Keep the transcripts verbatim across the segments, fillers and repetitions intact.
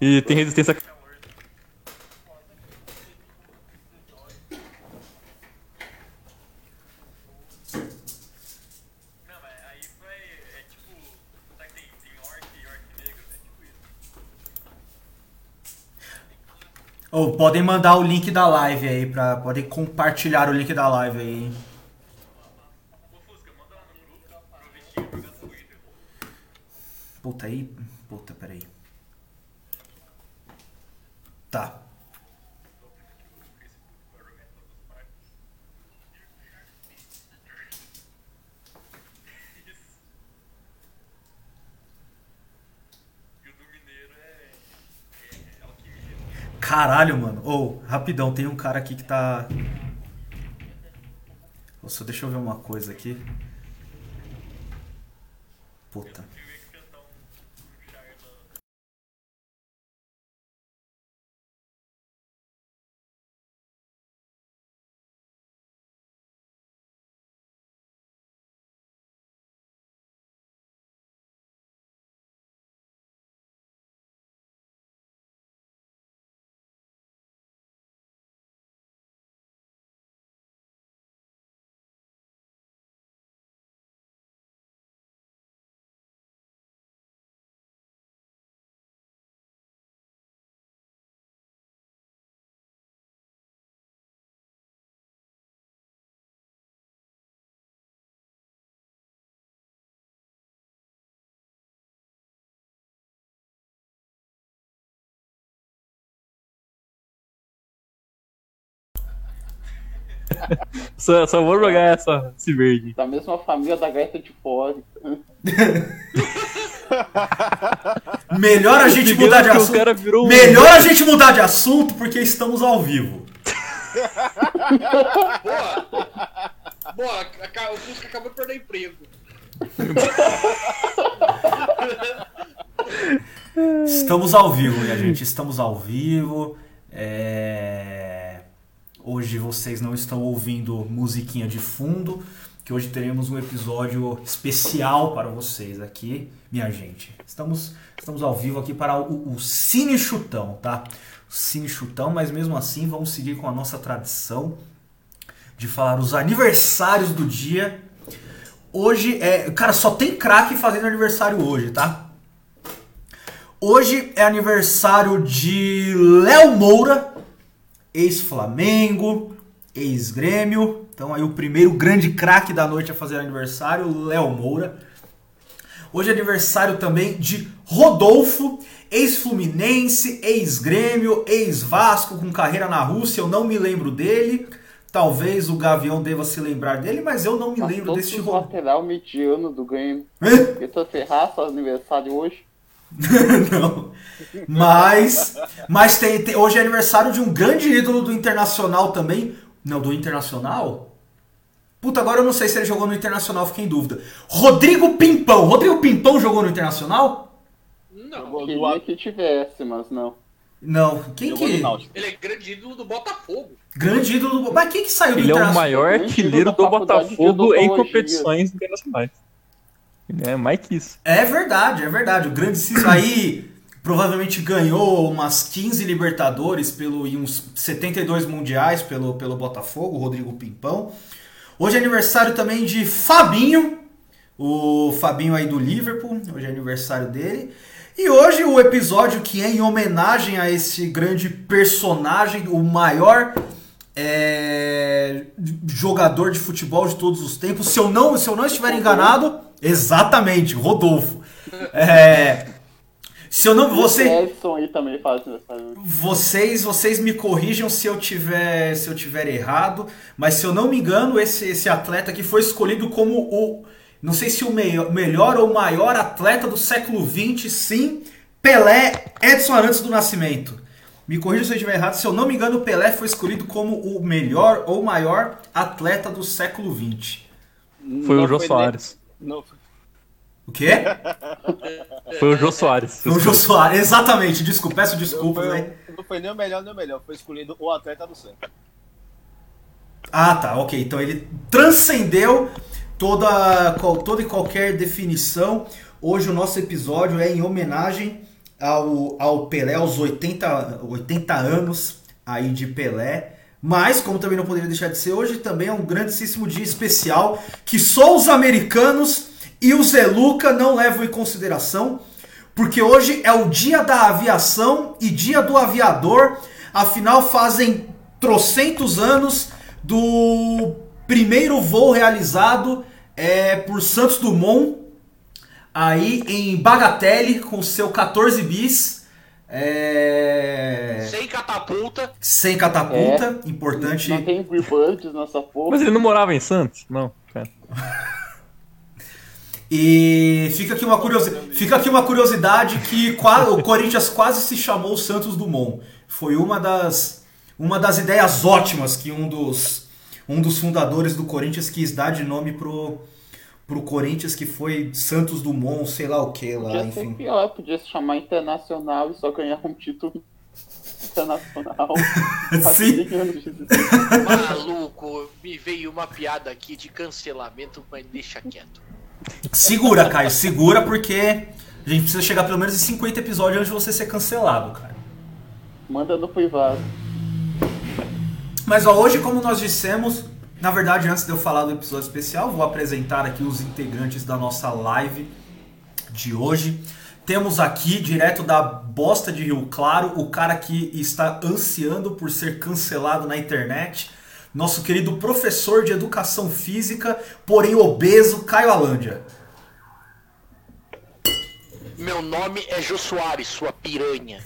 E tem resistência. Ou podem mandar o link da live aí, pra, podem compartilhar o link da live aí. Puta aí. Puta, peraí. Tá. Caralho, mano. Ou, rapidão, tem um cara aqui que tá. Ô, só deixa eu ver uma coisa aqui. Puta. Só, só vou jogar essa, esse verde. Da mesma família da Greta de Ford. Melhor a gente mudar de assunto. Melhor a gente mudar de assunto porque estamos ao vivo. Boa. Boa, o Fusca acabou de perder emprego. Estamos ao vivo, minha gente. Estamos ao vivo. É... Hoje vocês não estão ouvindo musiquinha de fundo, que hoje teremos um episódio especial para vocês aqui, minha gente. Estamos, estamos ao vivo aqui para o, o Cine Chutão, tá? O Cine Chutão, mas mesmo assim vamos seguir com a nossa tradição de falar os aniversários do dia. Hoje é... Cara, só tem craque fazendo aniversário hoje, tá? Hoje é aniversário de Léo Moura, ex-Flamengo, ex-Grêmio. Então aí o primeiro grande craque da noite a fazer aniversário, Léo Moura. Hoje é aniversário também de Rodolfo, ex-Fluminense, ex-Grêmio, ex-Vasco, com carreira na Rússia. Eu não me lembro dele. Talvez o Gavião deva se lembrar dele, mas eu não me mas lembro desse Rodolfo. Lateral mediano do Grêmio. Eu tô ferrado no aniversário hoje. Não. Mas, mas tem, tem, hoje é aniversário de um grande ídolo do Internacional também. Não, do Internacional? Puta, agora eu não sei se ele jogou no Internacional, fiquei em dúvida. Rodrigo Pimpão. Rodrigo Pimpão jogou no Internacional? Não, eu queria que tivesse, mas não. Não, quem que... Ele é grande ídolo do Botafogo. Grande ídolo do... Mas quem que saiu do Internacional? Ele é o maior artilheiro do Botafogo em competições internacionais. É mais que isso. É verdade, é verdade. O grande Cícero aí provavelmente ganhou umas quinze Libertadores pelo, e uns setenta e dois Mundiais pelo, pelo Botafogo, Rodrigo Pimpão. Hoje é aniversário também de Fabinho, o Fabinho aí do Liverpool. Hoje é aniversário dele. E hoje o episódio que é em homenagem a esse grande personagem, o maior... É... jogador de futebol de todos os tempos. Se eu não, se eu não estiver enganado, exatamente, Rodolfo. É... Se eu não, você... Vocês, vocês me corrijam se eu tiver, se eu tiver errado, mas se eu não me engano, esse, esse atleta aqui foi escolhido como o, não sei se o me- melhor ou maior atleta do século vinte, sim, Pelé, Edson Arantes do Nascimento. Me corrija se eu estiver errado, se eu não me engano, o Pelé foi escolhido como o melhor ou maior atleta do século vinte. Foi não o Jô foi Soares. Nem... Não. O quê? Foi o Jô Soares. Foi o Jô Soares, exatamente. Desculpa, peço desculpas. Não foi, né? Não foi nem o melhor nem o melhor, foi escolhido o atleta do século. Ah, tá, ok. Então ele transcendeu toda, toda e qualquer definição. Hoje o nosso episódio é em homenagem ao, ao Pelé, aos oitenta, oitenta anos aí de Pelé. Mas, como também não poderia deixar de ser, hoje também é um grandíssimo dia especial que só os americanos e o Zé Luca não levam em consideração, porque hoje é o dia da aviação e dia do aviador. Afinal, fazem trocentos anos do primeiro voo realizado é, por Santos Dumont, aí em Bagatelle, com seu quatorze bis. É... Sem catapulta. Sem catapulta, é. Importante. Não tem Gribantes nessa porra. Mas ele não morava em Santos? Não, cara. E fica aqui uma curiosidade, fica aqui uma curiosidade que o Corinthians quase se chamou Santos Dumont. Foi uma das, uma das ideias ótimas que um dos, um dos fundadores do Corinthians quis dar de nome pro, pro Corinthians, que foi Santos Dumont, sei lá o que lá, podia enfim. Ser pior, podia se chamar Internacional e só ganhar um título internacional. Sim. Maluco, me veio uma piada aqui de cancelamento, mas deixa quieto. Segura, Caio, segura, porque a gente precisa chegar pelo menos em cinquenta episódios antes de você ser cancelado, cara. Manda no privado. Mas ó, hoje, como nós dissemos, na verdade, antes de eu falar do episódio especial, vou apresentar aqui os integrantes da nossa live de hoje. Temos aqui, direto da bosta de Rio Claro, o cara que está ansiando por ser cancelado na internet, nosso querido professor de educação física, porém obeso, Caio Alândia. Meu nome é Jô Soares, sua piranha.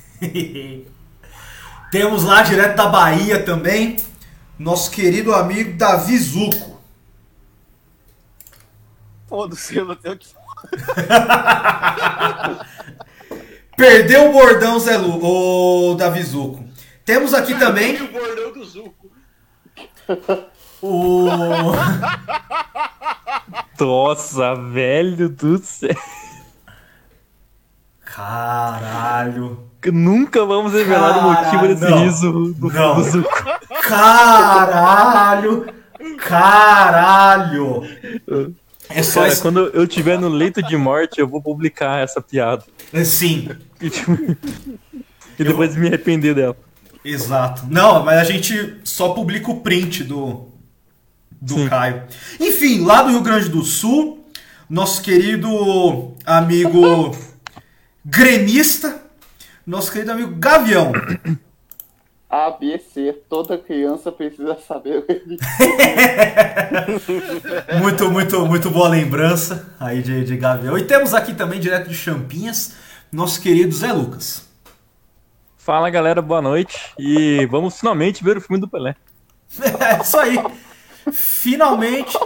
Temos lá, direto da Bahia também, nosso querido amigo Davi Zuco. Foda-se, eu não tenho o que falar. Perdeu o bordão, Zé Lu, ô Davi Zuco. Temos aqui também... Perdeu o bordão do Zuco. O... Nossa, velho do céu. Caralho. Nunca vamos revelar Caralho. o motivo desse riso do Zuco. Caralho. Caralho. É só Cara, isso. Quando eu estiver no leito de morte, eu vou publicar essa piada. Sim. E depois eu... me arrepender dela. Exato. Não, mas a gente só publica o print do, do Caio. Enfim, lá do Rio Grande do Sul, nosso querido amigo gremista, nosso querido amigo Gavião. A B C, toda criança precisa saber. muito, muito, muito boa lembrança aí de, de Gavião. E temos aqui também, direto de Champinhas, nosso querido Zé Lucas. Fala galera, boa noite, e vamos finalmente ver o filme do Pelé. É isso aí, finalmente.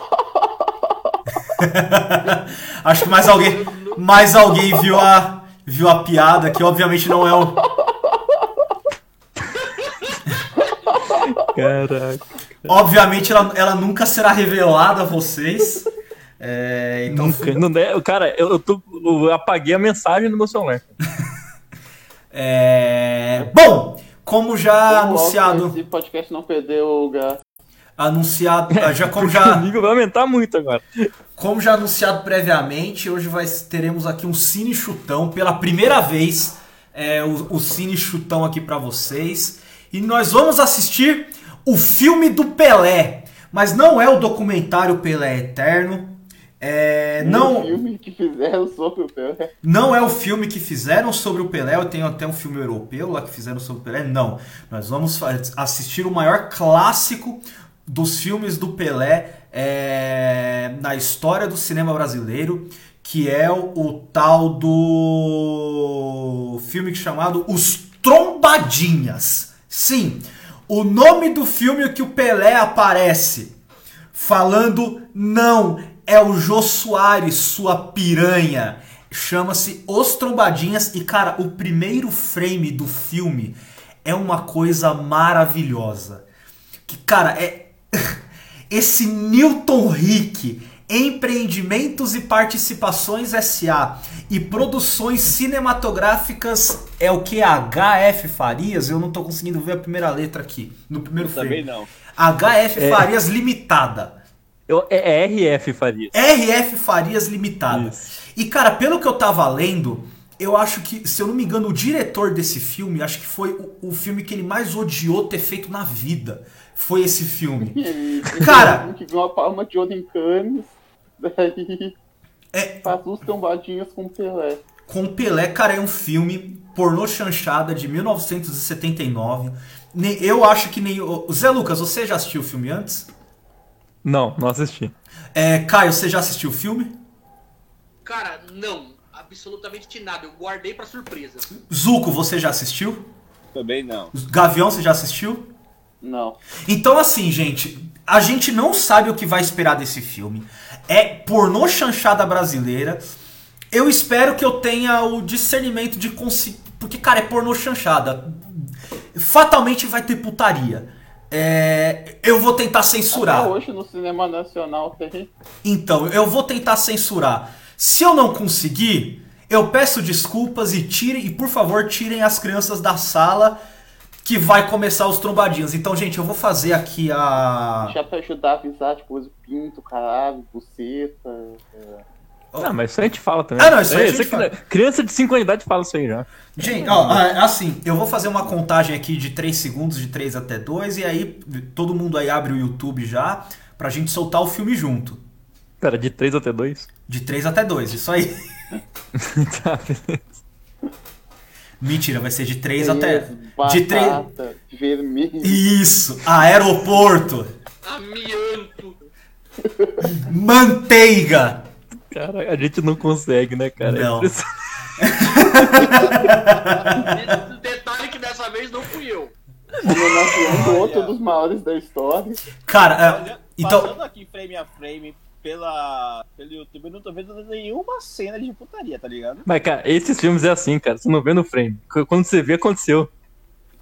Acho que mais alguém, mais alguém viu, a, viu a piada, que obviamente não é o... Caraca. Obviamente ela, ela nunca será revelada a vocês. É, então nunca, fui... não é, cara, eu, eu, tô, eu apaguei a mensagem do meu celular. É... Bom, como já como anunciado. Esse podcast não perdeu o lugar. Anunciado. Já, como já... O nível vai aumentar muito agora. Como já anunciado previamente, hoje vai, teremos aqui um Cine Chutão. Pela primeira vez, é, o, o Cine Chutão aqui pra vocês. E nós vamos assistir o filme do Pelé. Mas não é o documentário Pelé Eterno. É, não, o filme que fizeram sobre o Pelé. Não é o filme que fizeram sobre o Pelé. Eu tenho até um filme europeu lá que fizeram sobre o Pelé. Não, nós vamos assistir o maior clássico dos filmes do Pelé é, na história do cinema brasileiro, que é o, o tal do filme chamado Os Trombadinhas. Sim, o nome do filme que o Pelé aparece falando não. É o Jô Soares, sua piranha. Chama-se Os Trombadinhas. E, cara, o primeiro frame do filme é uma coisa maravilhosa. Que, cara, é... Esse Newton Rick, Empreendimentos e Participações S A e Produções Cinematográficas é o que? H F Farias? Eu não tô conseguindo ver a primeira letra aqui, no primeiro Eu frame. Também não. H F é. Farias Limitada. Eu, é R F Farias. R F Farias Limitada. Isso. E, cara, pelo que eu tava lendo, eu acho que, se eu não me engano, o diretor desse filme, acho que foi o, o filme que ele mais odiou ter feito na vida, foi esse filme. Cara... que viu uma palma de ouro em Cannes, daí é... Passos Tombadinhos com Pelé. Com Pelé, cara, é um filme pornô chanchada de mil novecentos e setenta e nove. Eu acho que nem... Zé Lucas, você já assistiu o filme antes? Não, não assisti. É, Caio, você já assistiu o filme? Cara, não. Absolutamente nada. Eu guardei pra surpresa. Zuko, você já assistiu? Também não. Gavião, você já assistiu? Não. Então, assim, gente, a gente não sabe o que vai esperar desse filme. É pornô chanchada brasileira. Eu espero que eu tenha o discernimento de conseguir... Porque, cara, é pornô chanchada. Fatalmente vai ter putaria. É... Eu vou tentar censurar. Até hoje no cinema nacional tem. Então, eu vou tentar censurar. Se eu não conseguir, eu peço desculpas e tirem, e por favor, tirem as crianças da sala que vai começar os trombadinhos. Então, gente, eu vou fazer aqui a... Já pra ajudar a avisar, tipo, pinto, caralho, buceta... Ah, mas isso a gente fala também. Ah, não, isso aí é, a gente fala. Criança de cinco anos de idade fala isso aí já. Gente, ó, assim, eu vou fazer uma contagem aqui de três segundos, de três até dois, e aí todo mundo aí abre o YouTube já, pra gente soltar o filme junto. Pera, de três até dois? De três até dois, isso aí. Tá, beleza. Mentira, vai ser de três até... De batata, vermelho. Isso, aeroporto. Amianto. Manteiga. Cara, a gente não consegue, né, cara? Não. É detalhe que dessa vez não fui eu. O outro dos maiores da história. Cara, olha, então... Passando aqui frame a frame pela, pelo YouTube, eu não tô vendo nenhuma cena de putaria, tá ligado? Mas, cara, esses filmes é assim, cara. Você não vê no frame. Quando você vê, aconteceu.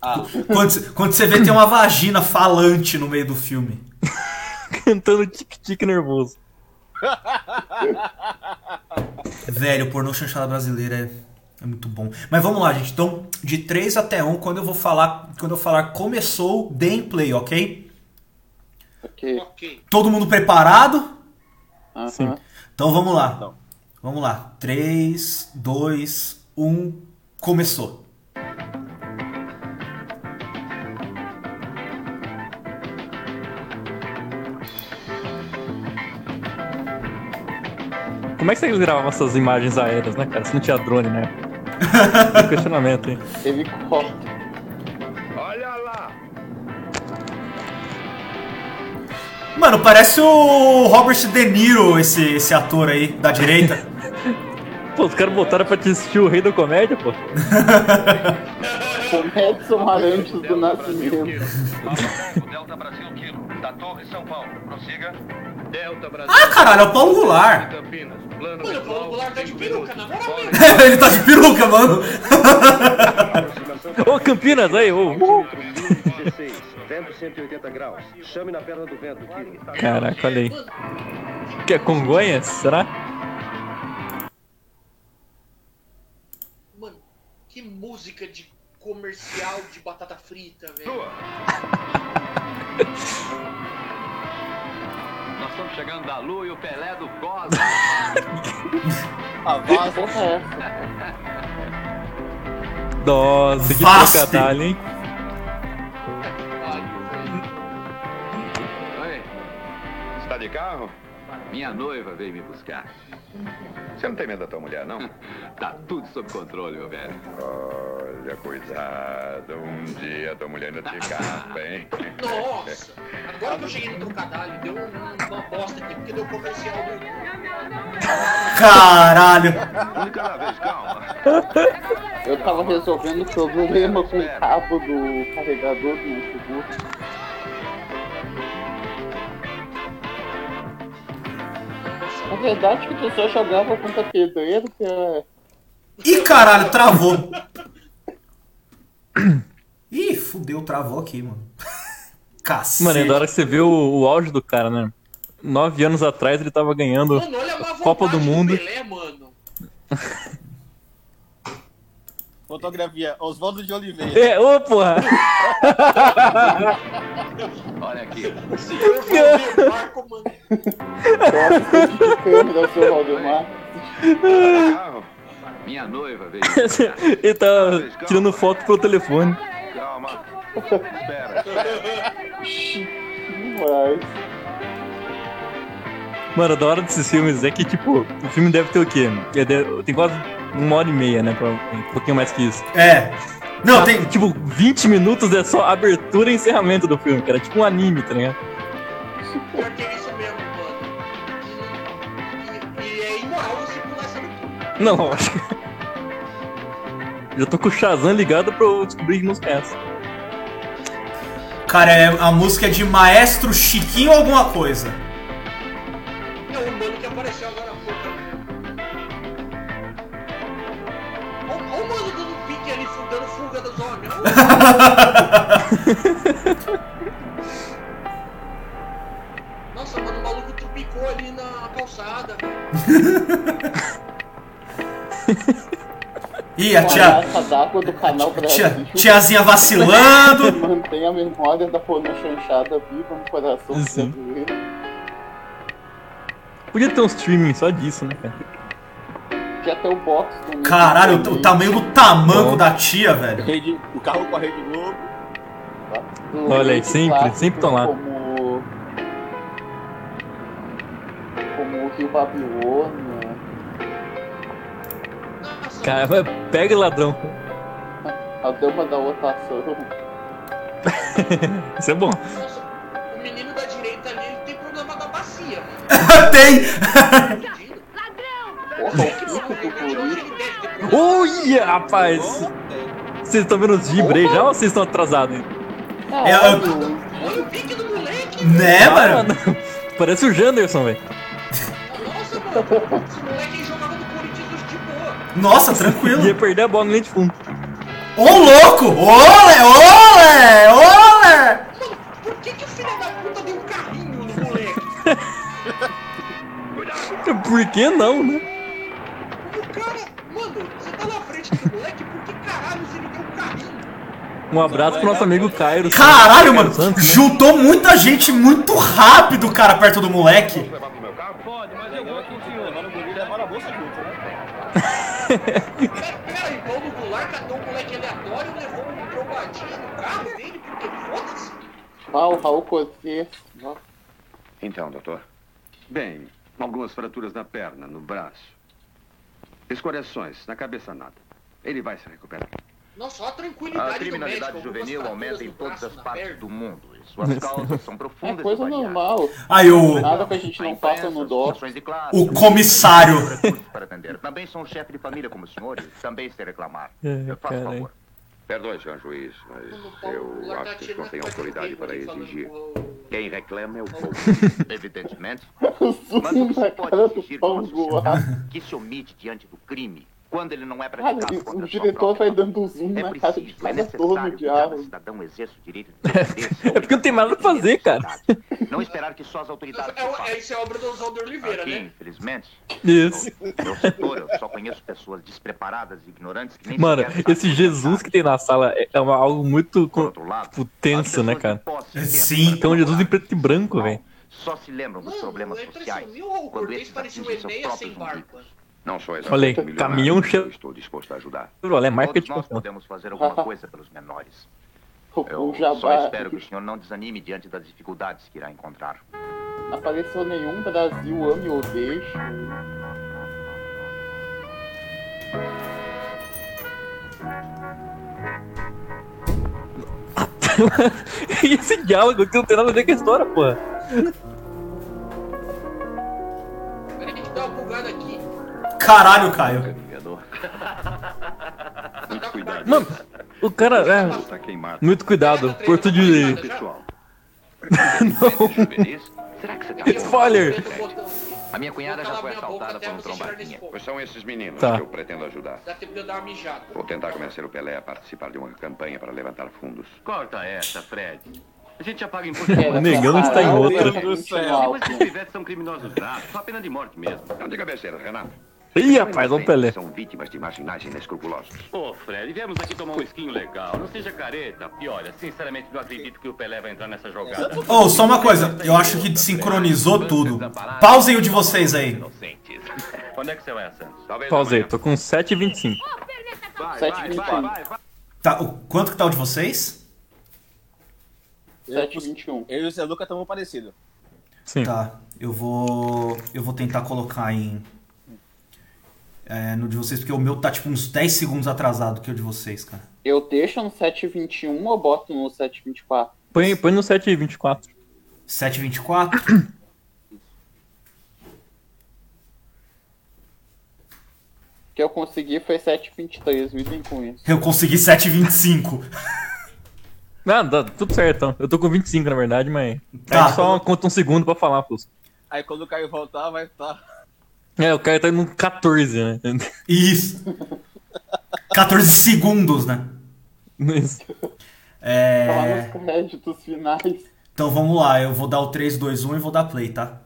Ah. Quando, quando você vê, tem uma vagina falante no meio do filme. Cantando tic-tic nervoso. Velho, pornô chanchada brasileira é, é muito bom. Mas vamos lá, gente. Então, de três até um, quando eu vou falar, quando eu falar começou, deem play, ok? Ok. okay. Todo mundo preparado? Ah, sim. Então vamos lá. Então. Vamos lá. três, dois, um, começou. Como é que vocês gravavam essas imagens aéreas, né, cara? Se não tinha drone, né? Tem questionamento, hein? Helicóptero. Olha lá! Mano, parece o Robert De Niro, esse, esse ator aí, da direita. Pô, os caras botaram pra te assistir o Rei da Comédia, pô. Comédia são Arantes do Nascimento. Delta Brasil Kilo, da Torre São Paulo. Prossiga. Delta Brasil. Ah, caralho, é o Paulo Goulart. Mano, o Paulo Goulart tá de peruca, na moral mesmo. Ele tá de peruca, mano. Ô, Campinas, aí, ô. Vento cento e oitenta graus. Chame na perna do vento, Kilo. Caraca, olha aí. Que é Congonhas, será? Mano, que música de comercial de batata frita, velho. Nós estamos chegando da Lua e o Pelé do Cosmos. A voz é essa. Nossa, que trocadilho, hein? Oi, você tá de carro? Minha noiva veio me buscar. Você não tem medo da tua mulher, não? Tá tudo sob controle, meu velho. Olha, cuidado. Um dia a tua mulher ainda te capa, hein? Nossa! Agora que eu cheguei no trocadilho, deu uma bosta aqui, porque deu comercial do... Caralho! Cada vez, calma. Eu tava resolvendo o problema com o cabo do carregador do notebook. Na verdade, que tu só jogava contra pedreiro, que é... Ih, caralho, travou. Ih, fudeu, travou aqui, mano. Cacete. Mano, é da hora que você vê o, o auge do cara, né? Nove anos atrás ele tava ganhando, mano, olha a Copa do Mundo. Do Pelé, mano. Fotografia, Oswaldo de Oliveira. É, ô, porra. Olha aqui. Se eu for Marco, mano. Nossa, que câmera, seu Valdemar. Minha noiva veio. Ele tá tirando foto pelo telefone. Calma. Espera. Mano, da hora desses filmes é que, tipo, o filme deve ter o quê? Tem quase uma hora e meia, né? Um pouquinho mais que isso. É. Não, tem... Tipo, vinte minutos é só abertura e encerramento do filme, cara. Tipo um anime, tá ligado? Pior que é isso mesmo, mano. E é imoral você pular essa abertura. Não, acho que... Já tô com o Shazam ligado pra eu descobrir que música é essa. Cara, a música é de Maestro Chiquinho ou alguma coisa? É o mano que apareceu agora há pouco. Olha o mano dando pique ali, dando fuga da zona. Nossa, mano, o maluco tupicou ali na calçada. Ih, a tia... do canal tia... Tiazinha vacilando. Mantém a memória da pornô chanchada viva no coração brasileiro. Podia ter um streaming só disso, né, cara? Podia ter o box do... Caralho, o, o tamanho do tamanco oh. da tia, velho. Rede, o carro com a Rede Globo. Tá? Olha aí, sempre, sempre estão lá. Como... como o Rio Babilônia. Cara, pega ladrão. A dama da votação. Isso é bom. Nossa, o menino da direita ali, ele tem problema da bacia, mano. Tem! Ladrão! Olha, rapaz! Vocês estão vendo os gibres aí já ou vocês estão atrasados? É, é, eu... Olha o pique do moleque! Né, ah, mano? Não. Parece o Janderson, velho. Nossa, mano! Esse moleque jogava no Corinthians de boa. Nossa, tranquilo. Ia perder a bola no meio de fundo. Ô, louco! Olé, olé, olé! Mano, por que que o filho da puta deu um carrinho no moleque? Por que não, né? O cara... Mano, você tá na frente do moleque, por que caralho ele deu um carrinho? Um abraço pro nosso amigo Cairo. Caralho, mano! Juntou muita gente muito rápido, cara, perto do moleque. Pode, mas eu vou aqui o senhor. Levar a bolsa junto, né? Peraí, Paulo Goulart catou um moleque aleatório, levou um trombadinha no carro dele, porque foda-se. Ah, o Raul Cortez. Então, doutor. Bem, algumas fraturas na perna, no braço. Escoriações, na cabeça nada. Ele vai se recuperar. Nossa, só a tranquilidade. A criminalidade do médico, juvenil aumenta em todas as partes do mundo. E suas causas são profundas. É coisa e normal. Aí o... Nada que a gente não faça no dó. O comissário. Também sou um chefe de família como os senhores. Também sei reclamar. Eu faço favor. Perdoe, senhor juiz, mas eu acho que não tenho autoridade para exigir. Quem reclama é o povo. Evidentemente. Mas o que se pode exigir que se omite diante do crime? Quando ele não é praticado contra o diretor vai dando um zoom na casa de cada torno de árvore. Cidadão exerce o direito de defender-se. É porque não tem nada a fazer, cara. Não esperar que só as autoridades... É, isso é obra do Oswaldo Oliveira, aqui, né? Infelizmente. Isso. No meu setor, eu só conheço pessoas despreparadas e ignorantes que nem... Mano, esse Jesus que tem na sala é uma, algo muito lado, tenso, né, cara? Sim. É um Jesus em preto e branco, velho. Só se lembram dos problemas sociais. Quando eles atingem seus próprios umbigos. Não sou Falei, caminhão cheio. Estou disposto a ajudar. Olha, é marketing. Nós podemos fazer alguma coisa pelos menores. Eu só espero que o senhor não desanime diante das dificuldades que irá encontrar. Não apareceu nenhum Brasil ame ou deixe. Esse diálogo que não tem nada a ver com a história, porra. Peraí que dá uma bugada aqui. Caralho, Caio. Mano, o cara é... Muito cuidado, porto de... Não. Spoiler. A minha cunhada já foi assaltada por um trombadinha. Pois são esses meninos tá. que eu pretendo ajudar. Dá tempo de eu dar uma mijada. Vou tentar convencer o Pelé a participar de uma campanha para levantar fundos. Corta essa, Fred. A gente já paga imposto. O negão está em outra. Depois que os pivetes são criminosos graves, só pena de morte mesmo. Não diga besteira, Renato. Ih, rapaz, vamos Pelé. São vítimas de marginais inescrupulosos. Ô, oh, Fred, viemos aqui tomar um esquinho legal. Não seja careta. E olha, sinceramente, não acredito que o Pelé vai entrar nessa jogada. Ô, oh, só uma coisa. Eu acho que sincronizou tudo. Pausem o de vocês aí. Quando é que você vai a Santos? Pausei, tô com sete e vinte e cinco. sete e vinte e quatro. Tá, o quanto que tá o de vocês? sete e vinte e um. Eu e o Zé Luca estamos parecidos. Sim. Tá, eu vou. Eu vou tentar colocar em. É, no de vocês, porque o meu tá tipo uns dez segundos atrasado que o de vocês, cara. Eu deixo no sete e vinte e um ou boto no sete e vinte e quatro? Põe, põe no sete e vinte e quatro. sete e vinte e quatro? O que eu consegui foi sete e vinte e três, me vem com isso. Eu consegui sete e vinte e cinco. Não, tá tudo certo, então. Eu tô com vinte e cinco, na verdade, mas... Tá. Aí só conta um segundo pra falar, pô. Aí quando o Caio voltar, vai estar... É, o cara tá indo com catorze, né? Isso. catorze segundos, né? Isso. É... Fala nos créditos finais. Então vamos lá, eu vou dar o três, dois, um e vou dar play, tá?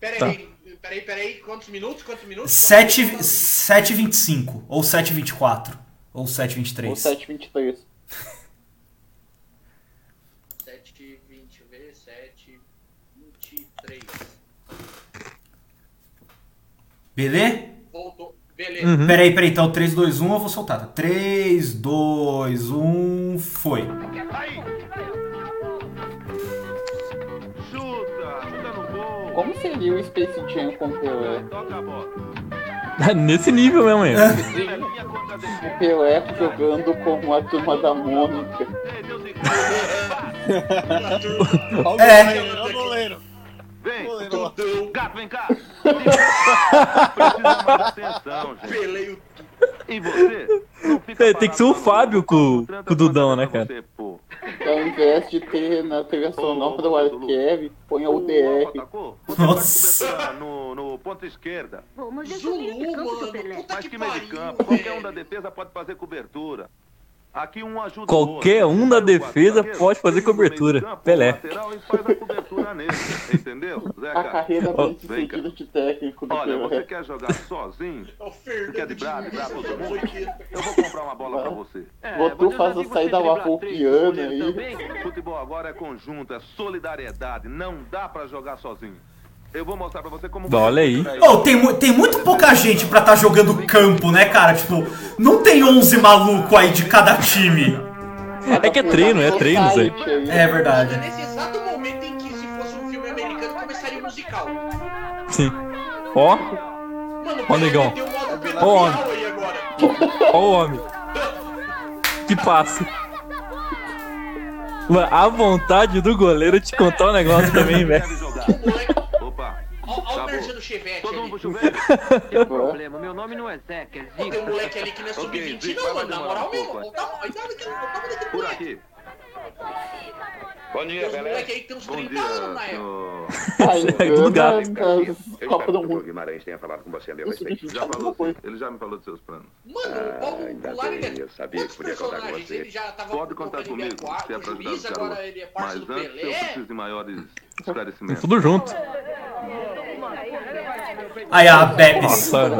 Peraí, tá. peraí, peraí, quantos minutos, quantos minutos? sete e vinte e cinco, ou sete e vinte e quatro, ou sete e vinte e três. Ou sete e vinte e três. sete e vinte, sete e vinte e três. Beleza? Voltou. Beleza. Uhum. Peraí, peraí, então três, dois, um, eu vou soltar. Tá? três, dois, um, foi. Aí. Chuta, chuta no gol. Como seria o Space Jam com o Pelé? Toca a bola. Nesse nível mesmo, é. O Pelé jogando como a turma da Mônica. É, o goleiro. Vem, Tudão. Gato, vem cá. Precisa mais atenção, gente. Peleio. E você? É, tem que ser o Fábio com, com o Dudão, né, cara? Você, pô. Então, ao invés de ter na trilha sonora do Arqueve, põe a U D R. Nossa! No, no ponto esquerda. Pô, mas Zulu, mano. Mas que meio de campo. Qualquer um da defesa pode fazer cobertura. Aqui um ajuda Qualquer outro. um da defesa pode fazer cobertura. Campo, Pelé. Lateral, faz a cobertura nesse, entendeu? Zé a carreira oh, vem de técnico do Olha, Pelé. Você quer jogar sozinho? Você quer driblar, driblar todo mundo? Eu vou comprar uma bola pra você. É, Botou faz o sair da Wafopiana aí. Futebol agora é conjunto, é solidariedade. Não dá pra jogar sozinho. Eu vou mostrar pra você como... Olha aí. Oh, tem, mu- tem muito pouca gente pra tá jogando campo, né, cara? Tipo, não tem onze malucos aí de cada time. É que é treino, é treino, Zé. É verdade. Nesse exato momento em que, se fosse um filme americano, começaria o musical. Sim. Ó. Ó, negão. Ó o homem. Ó o homem. Que passa. Mano, a vontade do goleiro te contar um negócio também, velho. Olha o merda do Chevette. Todo mundo Chevette? Não tem problema, meu nome não é Zé, que é Zico. Tem um moleque ali que não é sub vinte, não, mano. Na moral mesmo, volta mais. Olha daquele moleque. Bom dia, galera. Tem um moleque aí que tem uns trinta anos na época. É do gato. Copa do Mundo. O Guimarães tenha falado com você a meu respeito. Ele já me falou dos seus planos. Mano, o Paulo Goulart, ele é... Quantos personagens ele já tava... Pode contar comigo, se é pra ajudar os caras. Mas antes eu preciso de maiores esclarecimentos. Tudo junto. Aí a Bebs. Nossa,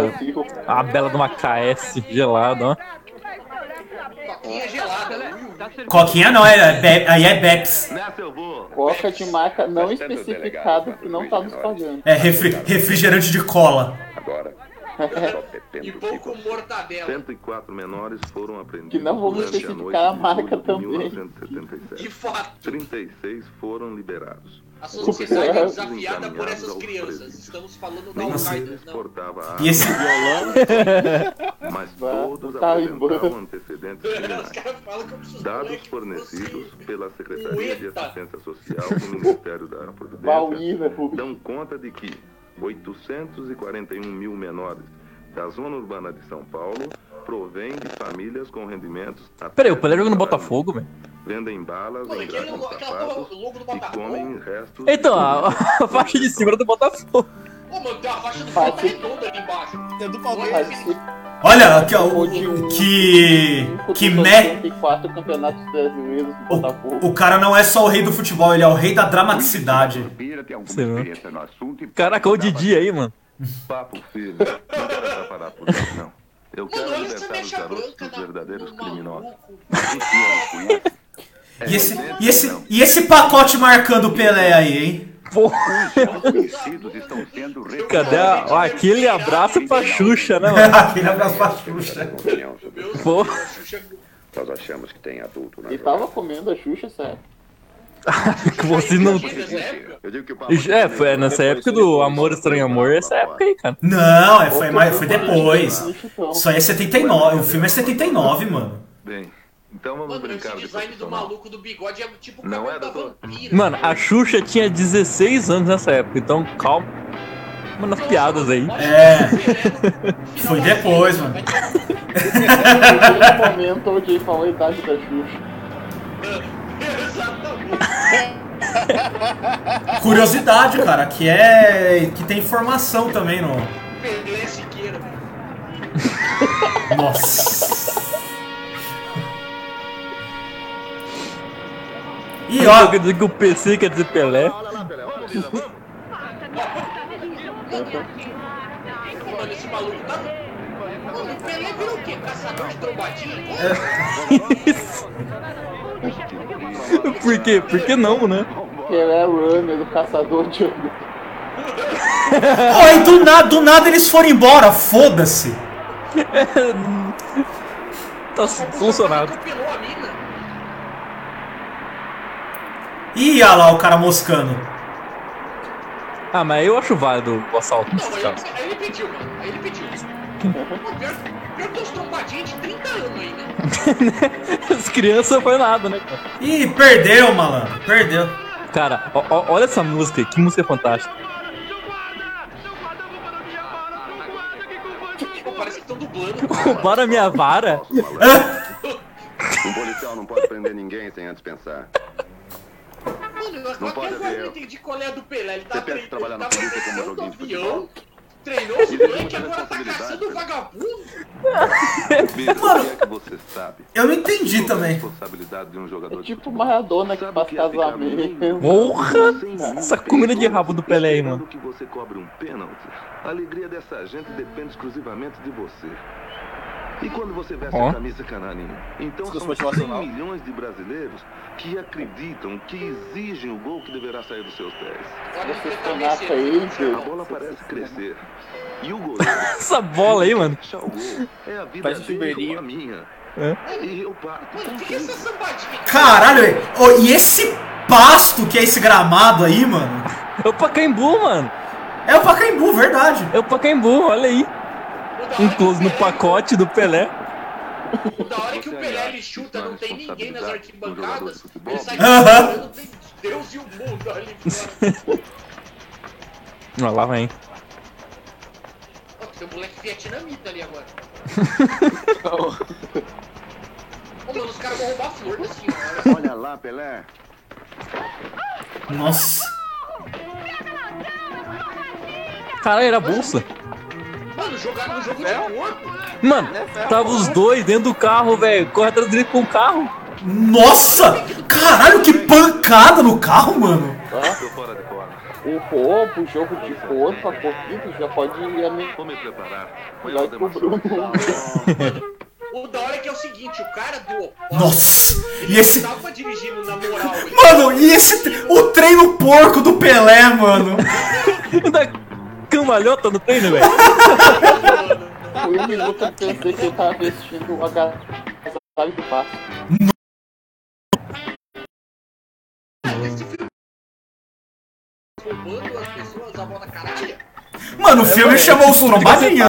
a bela de uma K S gelada, ó. Coquinha é gelada, né? Coquinha não, é, é Be- aí é Bebs. Coca de marca não especificada que não tá nos pagando. É refri- refrigerante de cola. Agora. E pouco mortadela. cento e quatro menores foram apreendidos. Que não vamos especificar a marca também. De fato. trinta e seis foram liberados. A sociedade é desafiada por essas crianças. Estamos falando da Al-Qaeda, não. E esse violão? Mas todos apresentavam antecedentes criminais. Dados fornecidos pela Secretaria de Assistência Social do Ministério da Previdência dão conta de que oitocentos e quarenta e um mil menores da zona urbana de São Paulo provém de famílias com rendimentos... Peraí, o Pelé joga no Botafogo, velho. Vendem balas, engraxam sapatos e comem restos... Então, a, a faixa de cima é do Botafogo. Ô, mano, tem uma faixa do Botafogo redonda ali embaixo. É do Palmeiras. Olha, aqui, ó, o... Que... Que merda... O, o cara não é só o rei do futebol, ele é o rei da dramaticidade. Caraca, o Didi aí, mano. Papo filho, não quero atrapalhar por isso, não. Eu quero libertar os garotos dos verdadeiros criminosos. E esse, e, esse, e esse pacote marcando o Pelé aí, hein? Pô. Cadê a... Ó, aquele abraço pra Xuxa, né, mano? Aquele abraço pra Xuxa. Pô. Nós achamos que tem adulto na... E tava comendo a Xuxa, sério. Você não... É, foi nessa época do Amor, Estranho Amor, essa época aí, cara. Não, é, foi, mais, foi depois. Isso aí é setenta e nove, o filme é setenta e nove, mano. Bem... Então vamos, mano, brincar esse design do maluco do bigode é tipo o cabelo da vampira. Mano, né? A Xuxa tinha dezesseis anos nessa época, então calma. Mano, as piadas aí. É. Foi depois, mano. Naquele momento onde ele falou a idade da Xuxa. Exatamente. Curiosidade, cara, que é... que tem informação também no... Pelé Siqueira. Nossa. E ó, quer dizer que o P C quer dizer Pelé. Olha lá, Pelé, olha lá, vamos. Mano, esse maluco tá... Mano, o Pelé virou o quê? Caçador de trombadinha? Isso. Por quê? Por que não, né? Pelé é o runner do caçador de... Oh, e do nada, do nada eles foram embora, foda-se. Tá funcionado. Ih, olha lá o cara moscando. Ah, mas eu acho válido o assalto. Não, aí, aí ele pediu, mano. Aí ele pediu. Pior que os trombadinhos de trinta anos aí, né? As crianças foi nada, né? Ih, perdeu, malandro. Perdeu. Cara, ó, ó, olha essa música. Que música fantástica. Pô, parece que estão dublando. Roubaram a minha vara? Um policial não pode prender ninguém sem antes pensar. Mano, não pode agora eu não entendi qual é a do Pelé. Ele tava treinando, trabalhar tava na treinando como avião, treinou os moleques, agora tá caçando o vagabundo. Mano, eu não entendi também. É tipo Maradona que faz casamento. Porra! Essa comida de rabo do Pelé aí, mano. Que você cobre um pênalti, a alegria dessa gente depende exclusivamente de você. E quando você veste oh. a camisa canarinho, então são cem milhões de brasileiros que acreditam, que exigem o gol que deverá sair dos seus pés. A bola parece crescer. E o goleiro... Essa bola aí, mano. É a vida dele ou a minha. É? E eu parto. Mano, que é essa sambadinha? Caralho, velho. Oh, e esse pasto que é esse gramado aí, mano? É o Pacaembu, mano. É o Pacaembu, verdade. É o Pacaembu, olha aí. Um close no pacote do Pelé. Da hora que o Pelé ele chuta, não tem ninguém nas arquibancadas. Ele sai jogando, tem Deus e o mundo ali fora. Olha lá, vem. Ó, tem um moleque vietnamita ali agora. Ô, mano, os caras vão roubar a flor da senhora. Olha lá, Pelé. Nossa. Caralho, era bolsa. Mano, jogaram um jogo de corpo. Mano, tava os dois dentro do carro, velho. Corre atrás dele com o carro. Nossa! Caralho, que pancada no carro, mano. O roubo, o jogo de corpo, a corrida, já pode ir a mim. Vamos me preparar. O da hora é que é o seguinte, o cara do... Nossa! E esse... Mano, e esse... O treino porco do Pelé, mano. Cambalhota no treino, velho. Foi um minuto que eu pensei que ele tava vestindo a gasalho do passo. Roubando as pessoas, a bola caralho. Mano, o filme é, chamou é, os trombadinhos.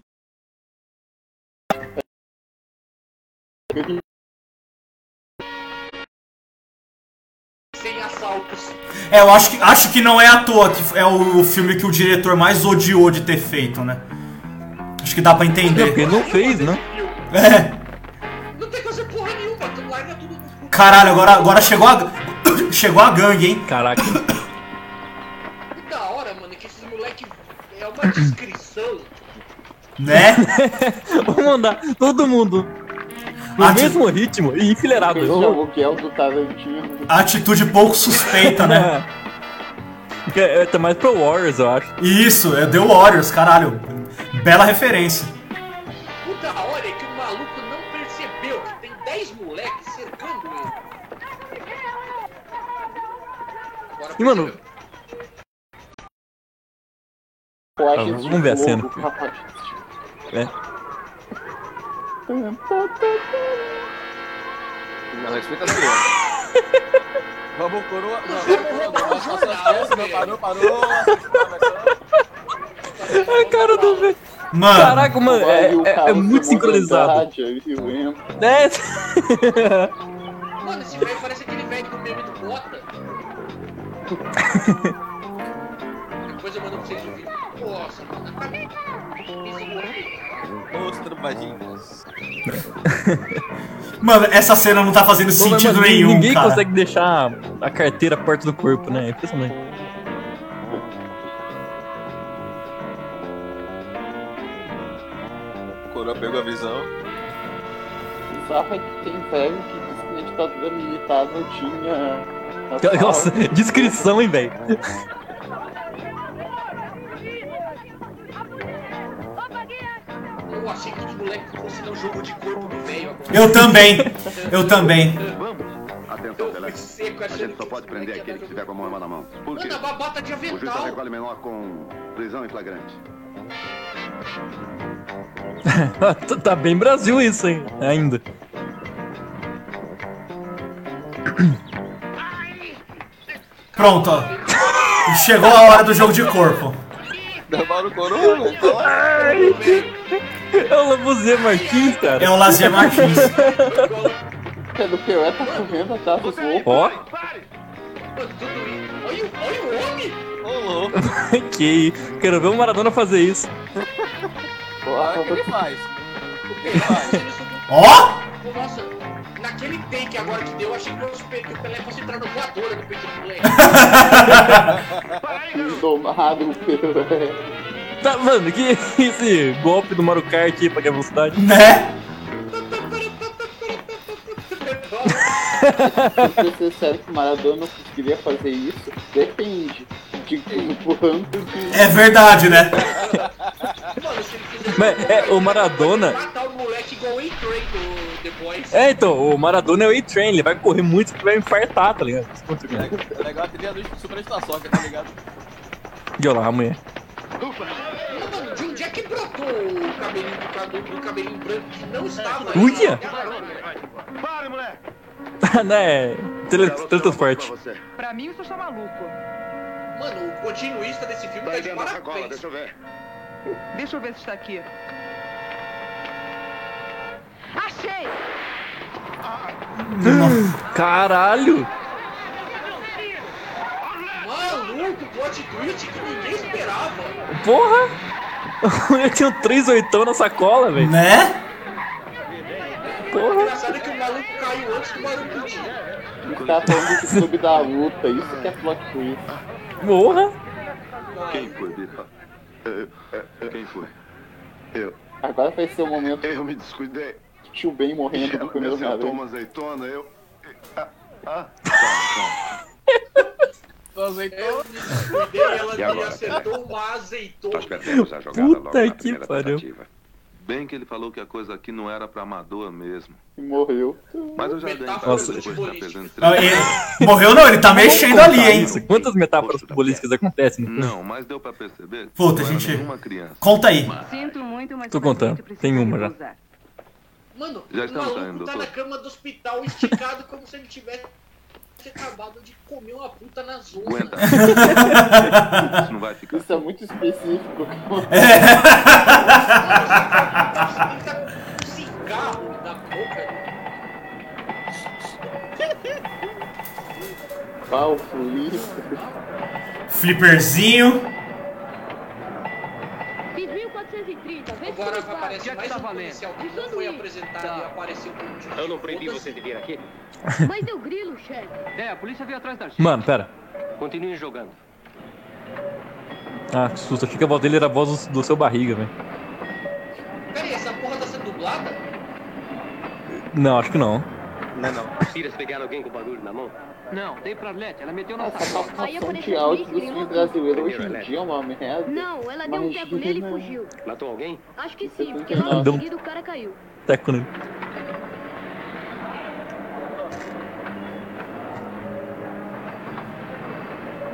Sem assaltos. É, eu acho que, acho que não é à toa que é o, o filme que o diretor mais odiou de ter feito, né? Acho que dá pra entender. É porque não fez, né? É. Não tem coisa porra nenhuma, tu larga tudo. Caralho, agora, agora chegou a... chegou a gangue, hein? Caraca. Que da hora, mano, que esses moleque é uma descrição. Né? Vamos mandar todo mundo... No Ati... mesmo ritmo e enfileirado. A atitude pouco suspeita, né? É, tá mais pro Warriors, eu acho. Isso, é The Warriors, caralho. Bela referência. O da hora é que o maluco não percebeu que tem dez moleques cercando ele. E mano, ah, vamos ver logo, a cena. Pô. É. Não, respeita a cena. Vamos, coroa. Não, vamos, coroa. Parou, parou. A cara do velho. Mano. Caraca, mano. É, é, é muito sincronizado. É. Mano, esse velho parece aquele velho do meme do Bota. Depois eu mando pra vocês ouvirem. Nossa, mano. Os trombadinhos. Mano, essa cena não tá fazendo sentido Bom, mas, nenhum, ninguém cara. Ninguém consegue deixar a carteira perto do corpo, né? É impressionante. O coroa pegou a visão. O Zapa tem velho que diz que a ditadura militar não tinha... Nossa, descrição, hein, velho. Eu achei que os moleques conseguiram um jogo de corpo do velho agora. Eu também, eu também. Vamos. Atenção, galera. A gente só pode prender aquele que tiver com a mão na mão. Por quê? O juiz recolhe menor com prisão em flagrante. Tá bem Brasil isso, hein? Ainda. Pronto, ó. Chegou a hora do jogo de corpo. É o Labuzer Martins, cara. É o Labuzer Martins. É do P O E, tá correndo atrás dos loucos. Ó. Olha o homem. Ô, louco. Ok, quero ver o Maradona fazer isso. Ó, o que ele faz? O que ele faz? Ó. Nossa. Naquele take agora que deu, eu achei que o Pelé fosse entrar no voador do peito do Pelé. Tomado o Pelé. Tá, mano, que esse golpe do Mario Kart aí pra ganhar velocidade? Né? Se você é sério que o Maradona não conseguiria fazer isso, depende. De empurrando de... É verdade, né? Mano, se ele quiser... Mas, é, o Maradona... matar o moleque igual o A-Train do... Depois. É, então, o Maradona é o A-Train, ele vai correr muito e vai infartar, tá ligado? É legal a trilha do Superstar Soccer, tá ligado? E olha lá, a mulher. Não, mano, de onde é que brotou o cabelinho do Cadu, o cabelinho branco que não estava aí? Uia! Para, moleque! Né, teletransporte. Pra mim, isso é só maluco. Mano, o continuista desse filme tá de parabéns. Deixa eu ver. Deixa eu ver se está aqui. Achei! Nossa. Caralho! Maluco, plot twist que ninguém esperava! Porra! Eu tinha três oitão na sacola, velho! Né? Porra! O engraçado é que o maluco caiu antes do maluco dia. Ele tá falando do clube da luta, isso que é plot twist. Porra! Quem foi, Bipa? Quem foi? Eu. Agora vai ser o momento. Eu me descuidei. Tio Ben morrendo do primeiro lado. Eu azeitona, eu. Ah, ah. Tô azeitona. E ela acertou uma azeitona. Puta que pariu. Bem que ele falou que a coisa aqui não era pra amador mesmo. E morreu. Mas eu já dei. Morreu não, ele tá mexendo ali, hein? Quantas metáforas futebolísticas acontecem? Não, mas deu pra perceber. Puta, gente. Conta aí. Tô contando, tem uma já. Mano, já o maluco saindo, tá doutor. Na cama do hospital esticado como se ele tivesse acabado de comer uma puta na zona. Aguenta. Isso não vai ficar. Isso é muito específico. Ele tá com um cigarro na boca. Pau, flip. Flipperzinho. Agora aparece mais um policial que não foi apresentado e apareceu com um tiro. Eu não proibi você de vir aqui. Mas deu grilo, chefe. É, a polícia veio atrás da gente. Mano, pera. Continue jogando. Ah, que susto. Achei que a voz dele era a voz do, do seu barriga, velho. Peraí, essa porra tá sendo dublada? Não, acho que não. Não, não. Piras pegaram alguém com barulho na mão? Não, dei pra Arlete, ela meteu na... Essa captação de áudio do filme brasileiro hoje em dia é uma merda. Não, ela deu um teco nele e fugiu. Matou alguém? Acho que sim, porque logo em seguida o cara caiu. Teco nele.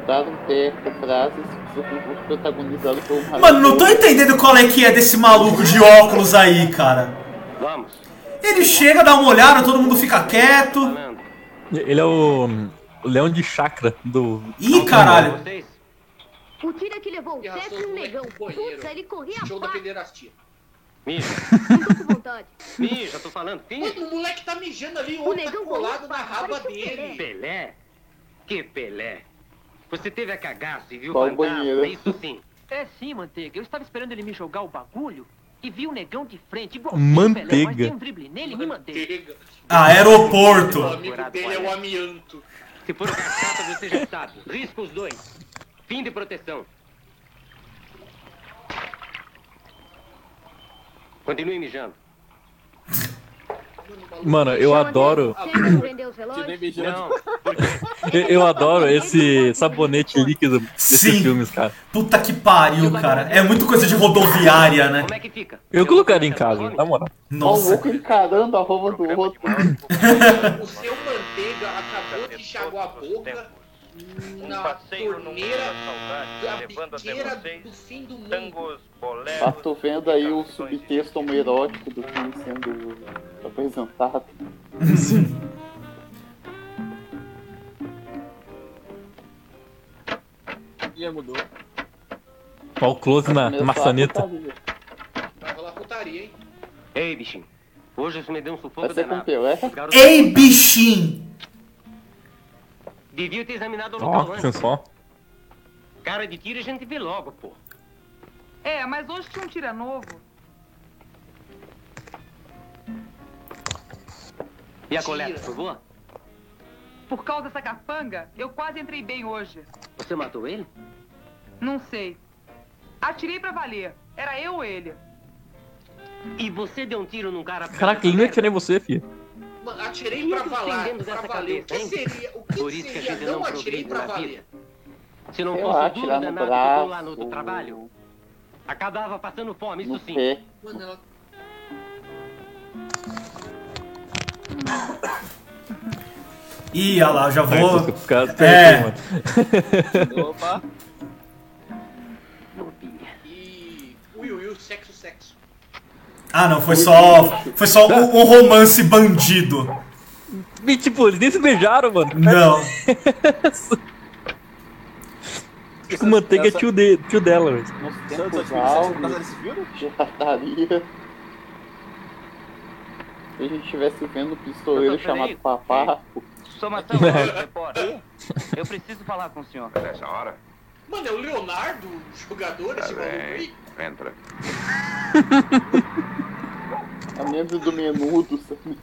tentaram ter frases protagonizadas por um... Mano, não tô entendendo qual é que é desse maluco de óculos aí, cara. Vamos. Ele chega, dá uma olhada, todo mundo fica quieto. Ele é o... o leão de chakra do... Ih, caralho. O tira que levou o teto e um negão. Putz, ele corria a pá. Mija. Não tô com vontade. Mija, tô falando. Mano, o moleque tá mijando ali, o outro tá colado na raba dele. Pelé? Que Pelé? Você teve a cagaça e viu o fantasma, isso sim. É sim, Manteiga. Eu estava esperando ele me jogar o bagulho e vi o negão de frente igual Manteiga. Pelé, mas tem um drible nele e Manteiga. Ah, aeroporto. O amigo dele é o amianto. Se for caçata, você já sabe. Risca os dois. Fim de proteção. Continue mijando. Mano, eu adoro... Não, eu adoro esse sabonete líquido desses filmes, cara. Puta que pariu, cara. É muito coisa de rodoviária, né? Como é que fica? Eu colocaria em casa, na moral. Nossa. O louco encarando a roupa do outro. O seu Manteiga acabou de enxaguar a boca... Na um passeio torneira da biqueira do fim do mundo. Tangos, boleros, ah, tô vendo aí o subtexto homoerótico do filme sendo apresentado. Sim. E aí mudou. Ó o close na maçaneta. Vai rolar putaria, hein? Ei, bichinho. Hoje você me deu um sufoco danado. Ei, bichinho! Devia ter examinado o local antes. Cara de tiro a gente vê logo, pô. É, mas hoje tinha um tira novo. E a coleta, por favor? Por causa dessa capanga, eu quase entrei bem hoje. Você matou ele? Não sei. Atirei pra valer. Era eu ou ele. E você deu um tiro num cara... Caraca, ele não atirei em você, filho. Atirei pra valer, pra valer. O que seria, o que Por isso seria que a gente não atirei pra valer? Se não fosse duro danado que eu lá no outro trabalho, acabava passando fome, isso sim. Mano, ela... Ih, olha lá, já vou... É. Opa. E... Ui, ui, ui, sexo, sexo. Ah, não, foi só foi só um, um romance bandido. E, tipo, eles nem se beijaram, mano. Não. O Manteiga é tio, de, tio dela, velho. Pirataria. Se a gente estivesse vendo um pistoleiro chamado Papaco. Só matando o repórter. Eu preciso falar com o senhor. É nessa hora? Mano, é o Leonardo, jogador, esse maluco aí. Entra. A membro do Menudo, sabe?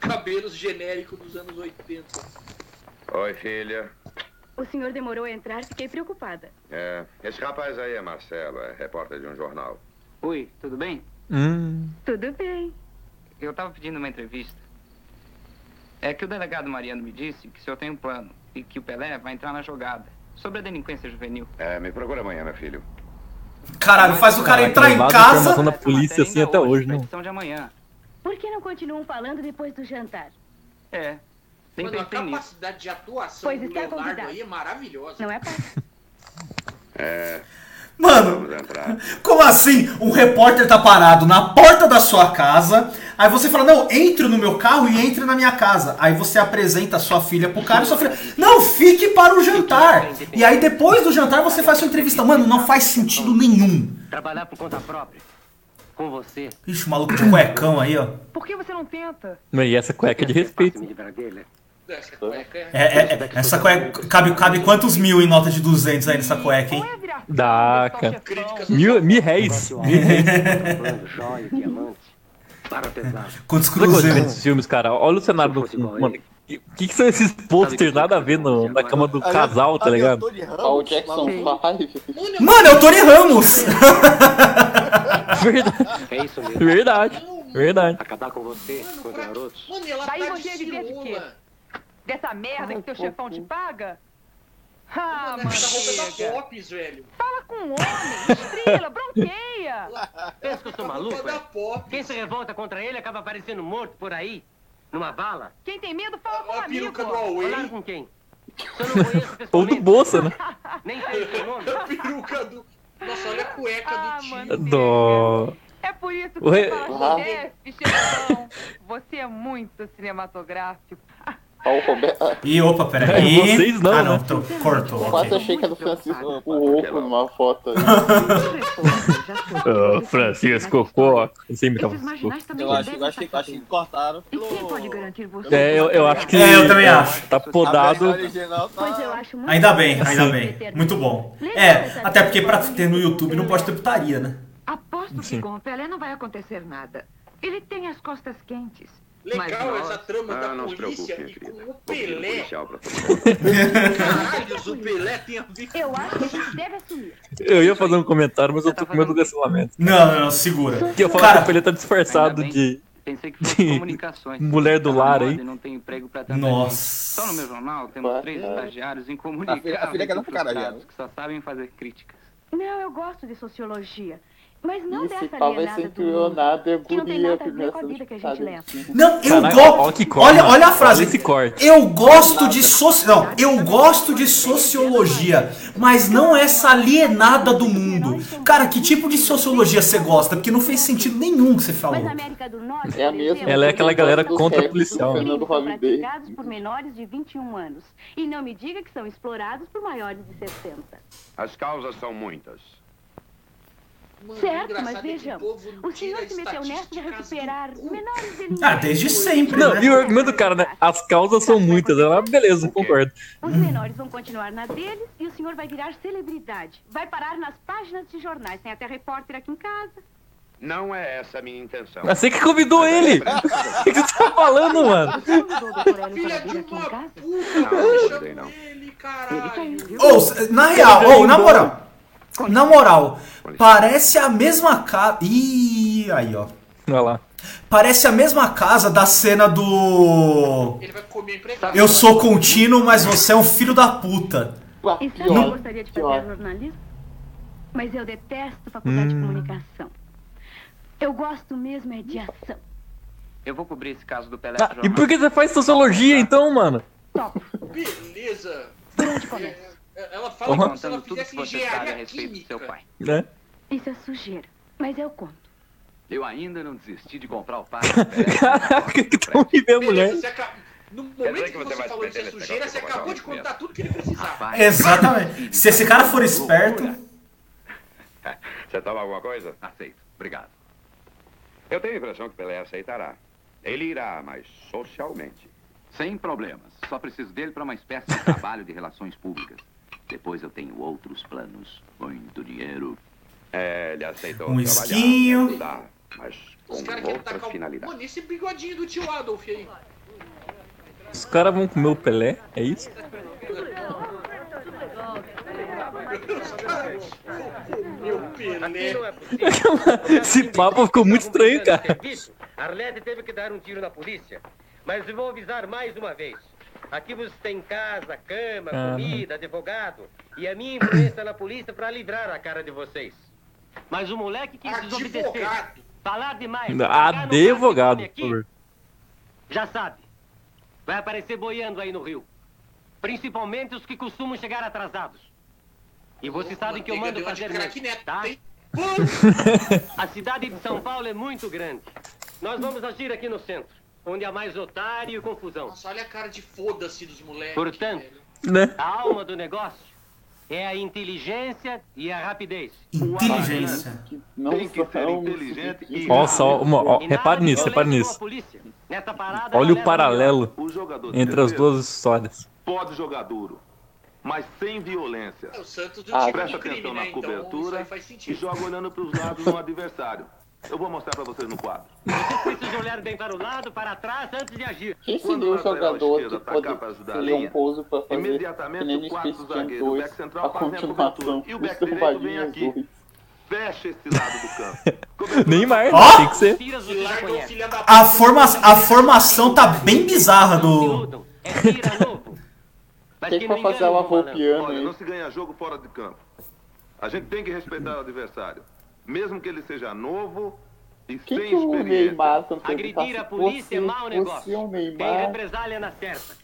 Cabelos genéricos dos anos oitenta. Oi, filha. O senhor demorou a entrar, fiquei preocupada. É, esse rapaz aí é Marcelo, é repórter de um jornal. Oi, tudo bem? Hum. Tudo bem. Eu tava pedindo uma entrevista. É que o delegado Mariano me disse que o senhor tem um plano e que o Pelé vai entrar na jogada. Sobre a delinquência juvenil. É, me procura amanhã, meu filho. Caralho, faz o cara entrar em casa. Da polícia assim até hoje, né? De amanhã. Por que não continuam falando depois do jantar? É. Nem mano, a capacidade nisso. De atuação pois do Leonardo convidado. Aí é maravilhosa. Não é fácil. É. Mano, como assim? Um repórter tá parado na porta da sua casa, aí você fala, não, entre no meu carro e entre na minha casa. Aí você apresenta a sua filha pro cara e sua filha, não, fique para o jantar. E aí depois do jantar você faz sua entrevista. Mano, não faz sentido nenhum. Trabalhar por conta própria, com você. Ixi, o maluco de cuecão aí, ó. Por que você não tenta? E essa cueca é de respeito. Essa cueca é... é, é essa cueca... Cabe, cabe quantos mil em nota de duzentos aí nessa cueca, hein? Dá, cara. Mil, mil réis. Quantos cruzeiros esses filmes, cara? Olha o cenário do filme, mano. O que, que são esses posters nada a ver no, na cama do casal, tá ligado? Olha o Jackson Five. Mano, é o Tony Ramos! Verdade. Verdade. Verdade. Acabar com você, com garotos. Mano, ela tá de dessa merda que teu chefão te paga? Ah, mano, essa roupa é da Popes, velho. Fala com o homem, estrela, bronqueia. Pensa que eu sou maluco, velho. Quem se revolta contra ele acaba aparecendo morto por aí. Numa bala? Quem tem medo fala com um amigo. Falaram com quem? Ou do Bolsa, né? Nem sei o nome. A peruca do... Nossa, olha a cueca ah, do tio. Dó. É por isso que Ué? eu falo assim, chefe, chefão. Você é muito cinematográfico. E opa, peraí. É, vocês não, ah, não, né? Tô, cortou. Eu quase achei que era do Francisco Coco numa foto aí. oh, Francisco Coco. Eu acho, eu acho, eu acho que cortaram. E quem pode garantir você? É, eu, eu acho que. É, eu também acho. Tá podado. Ainda bem, ainda bem. Muito bom. É, até porque pra ter no YouTube não pode ter putaria, né? Aposto que com o Pelé não vai acontecer nada. Ele tem as costas quentes. Legal essa trama ah, da polícia e com o Pelé. Caralho, o Pelé tem a ver. Eu acho que a gente deve assumir. Eu ia fazer um comentário, mas eu tô com medo do cancelamento. Não, não, não, segura. Porque eu falo cara, que o Pelé tá disfarçado bem, de... Pensei que fosse comunicações. Mulher do lar, hein? Não tem emprego pra tanta gente. Só no meu jornal temos ah, três é. estagiários em comunicação. A filha que não ficaram, que só sabem fazer críticas. Não, eu gosto de sociologia. Mas não dessa alienada do mundo, nada, que não tem nada a ver com a vida que a gente leva. Não, eu gosto... Olha, olha a frase. Eu gosto de soci... Não, eu gosto de sociologia, mas não essa alienada do mundo. Cara, que tipo de sociologia você gosta? Porque não fez sentido nenhum que você falou. É a mesma. Ela é aquela galera contra a policial. Praticados por menores de vinte e um anos. E não me diga que são explorados por maiores de sessenta. As causas são muitas. Mano, certo, mas vejamos, o senhor se meteu nessa de recuperar menores delineados. Ah, desde sempre, não, né? E o argumento do cara, né? As causas são muitas, ela, beleza, okay. Concordo. Os menores vão continuar na deles e o senhor vai virar celebridade. Vai parar nas páginas de jornais, tem até repórter aqui em casa. Não é essa a minha intenção. Mas você que convidou ele! O que você tá falando, mano? Filha de uma puta! Não, ele, caralho! Ou, na real, ou, na moral... Na moral, parece a mesma casa... Ih, aí, ó. Olha lá. Parece a mesma casa da cena do... Ele vai comer empregado. Eu sou contínuo, mas você é um filho da puta. E sabe, eu gostaria de fazer jornalismo, mas eu detesto faculdade hum. de comunicação. Eu gosto mesmo é de ação. Eu vou cobrir esse caso do Pelé. Ah, e por que você faz sociologia, então, mano? Top. Beleza. Por onde começa? Ela fala uhum. como se ela fizesse engenharia a respeito do seu pai. É? Isso é sujeira, mas eu conto. Eu ainda não desisti de comprar o pai. Caraca, que tão me vendo, mulher. No momento que você falou isso é sujeira, você acabou de contar tudo que ele precisava. Exatamente. Se esse cara for esperto... Você toma alguma coisa? Aceito, obrigado. Eu tenho a impressão que Pelé aceitará. Ele irá, mas socialmente. Sem problemas. Só preciso dele para uma espécie de trabalho de relações públicas. Depois eu tenho outros planos. Muito dinheiro. É, ele aceitou um esquinho. Tá, mas com os cara outras tacar finalidades. Mano, esse bigodinho do tio Adolf aí. Os caras vão comer o Pelé? É isso? Esse papo ficou muito estranho, cara. Arlete teve que dar um tiro na polícia. Mas eu vou avisar mais uma vez. Aqui você tem casa, cama, ah, comida, advogado e a minha imprensa na polícia para livrar a cara de vocês. Mas o moleque que desobedecer, falar demais, advogado, aqui, já sabe, vai aparecer boiando aí no Rio, principalmente os que costumam chegar atrasados. E vocês sabem que eu mando fazer mesmo, tá? A cidade de São Paulo é muito grande. Nós vamos agir aqui no centro. Onde há mais otário e confusão. Nossa, olha a cara de foda-se dos moleques. Portanto, né? A alma do negócio é a inteligência e a rapidez. Inteligência. Não tem que ser inteligente e rápido. Repare nisso, repare nisso. Olha o paralelo entre as duas histórias. Pode jogar duro, mas sem violência. É o Santos do time presta atenção na cobertura e joga olhando para os lados do adversário. Eu vou mostrar pra vocês no quadro. Vocês precisam olhar bem para o lado, para trás, antes de agir. Esse meu jogador que pode ser lomposo pra fazer imediatamente o quarto zagueiro, o back central fazendo a cobertura e o back direito vem aqui. Fecha esse lado do campo. Neymar, oh! Tem que ser. A, forma... a formação tá bem bizarra do... Tem que fazer ela golpeando aí. Não se ganha jogo fora de campo. A gente tem que respeitar o adversário. Mesmo que ele seja novo Quem que o Neymar, quando agredir a polícia é mau negócio. Um Neymar, tem represália na certa.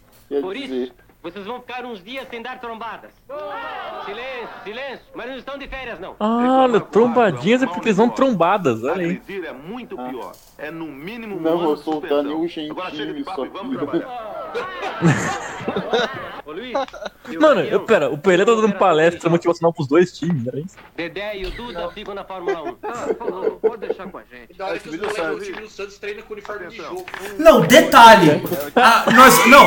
Por dizer... isso, vocês vão ficar uns dias sem dar trombadas. Ah! Silêncio, silêncio. Mas não estão de férias, não. Ah, olha, trombadinhas é porque são trombadas, olha aí. Agredir é muito pior. É no mínimo um ano. Não vou soltar nenhum gentil isso aqui. Vamos trabalhar. Ô, Luiz, mano, eu, pera, o Pelé tá dando palestra motivacional pros dois times, né? Dedé e o Duda ficam na Fórmula um. Ah, falou, pode deixar com a gente. Na hora que os goleiros do time do Santos treinam com o uniforme de jogo. Não, detalhe! Ah, nós, não!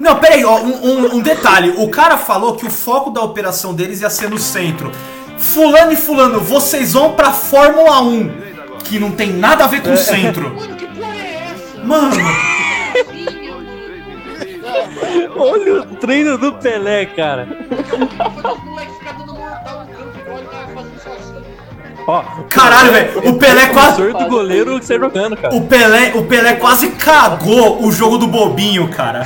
Não, peraí, ó, um, um, um detalhe. O cara falou que o foco da operação deles ia ser no centro. Fulano e fulano, vocês vão pra Fórmula um. Que não tem nada a ver com o centro. Mano, que porra é essa? Mano... Olha o treino do Pelé, cara. Ó, caralho, velho. O Pelé quase. O goleiro sai jogando, cara. O Pelé, o Pelé quase cagou o jogo do bobinho, cara.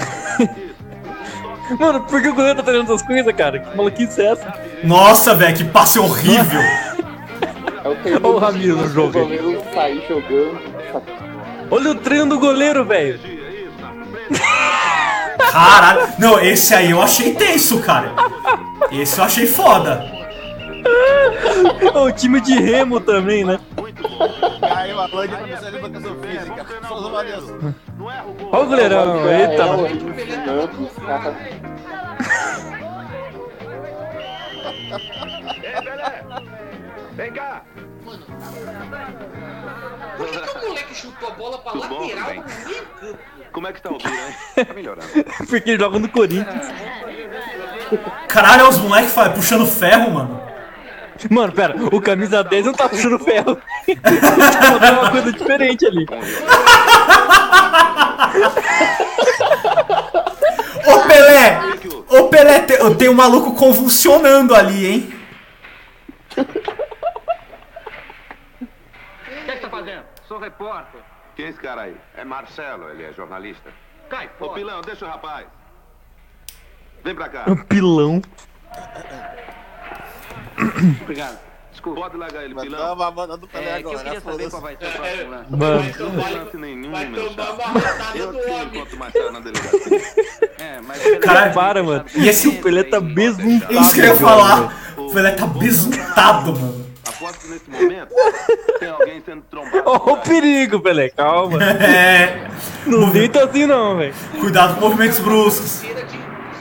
Mano, por que o goleiro tá treinando essas coisas, cara? Que maluquice é essa? Nossa, velho, que passe horrível. Olha o Ramiro no jogo. O goleiro sai jogando. Olha o treino do goleiro, velho. Caralho, não, esse aí eu achei tenso, cara. Esse eu achei foda. O time de remo também, né? Muito bom. Caiu a lâmina pra precisar de educação física. Olha o goleirão, eita. Ei, Pelé, vem cá. Por que, que o moleque chutou a bola pra tudo lateral bom, no meio campo? Como é que tá o Vila, hein? Tá melhorando. Porque ele joga no Corinthians. Caralho, os moleques puxando ferro, mano. Mano, pera, o camisa dez não tá puxando ferro. Tá uma coisa diferente ali. Ô Pelé! Ô Pelé, tem, tem um maluco convulsionando ali, hein? Sou repórter. Quem é esse cara aí? É Marcelo, ele é jornalista. Cai fora. Ô, Pilão, deixa o rapaz. Vem pra cá. Pilão. Obrigado. Desculpa. Pode largar ele, Pilão. Não, mas mandando pra ele agora. Eu queria saber qual vai ser o próximo lance. Não vai lance nenhum, meu chapa. Eu tenho enquanto mais tarde na delegacia. É, mas... Caralho, para, mano. E esse Pelé tá besuntado. Isso que eu ia falar. O Pelé tá besuntado, mano. Aposto que nesse momento tem alguém sendo trombado. Ó, o perigo, Pelé, calma. É. Não deita assim não, velho. Cuidado com movimentos bruscos. Cera de,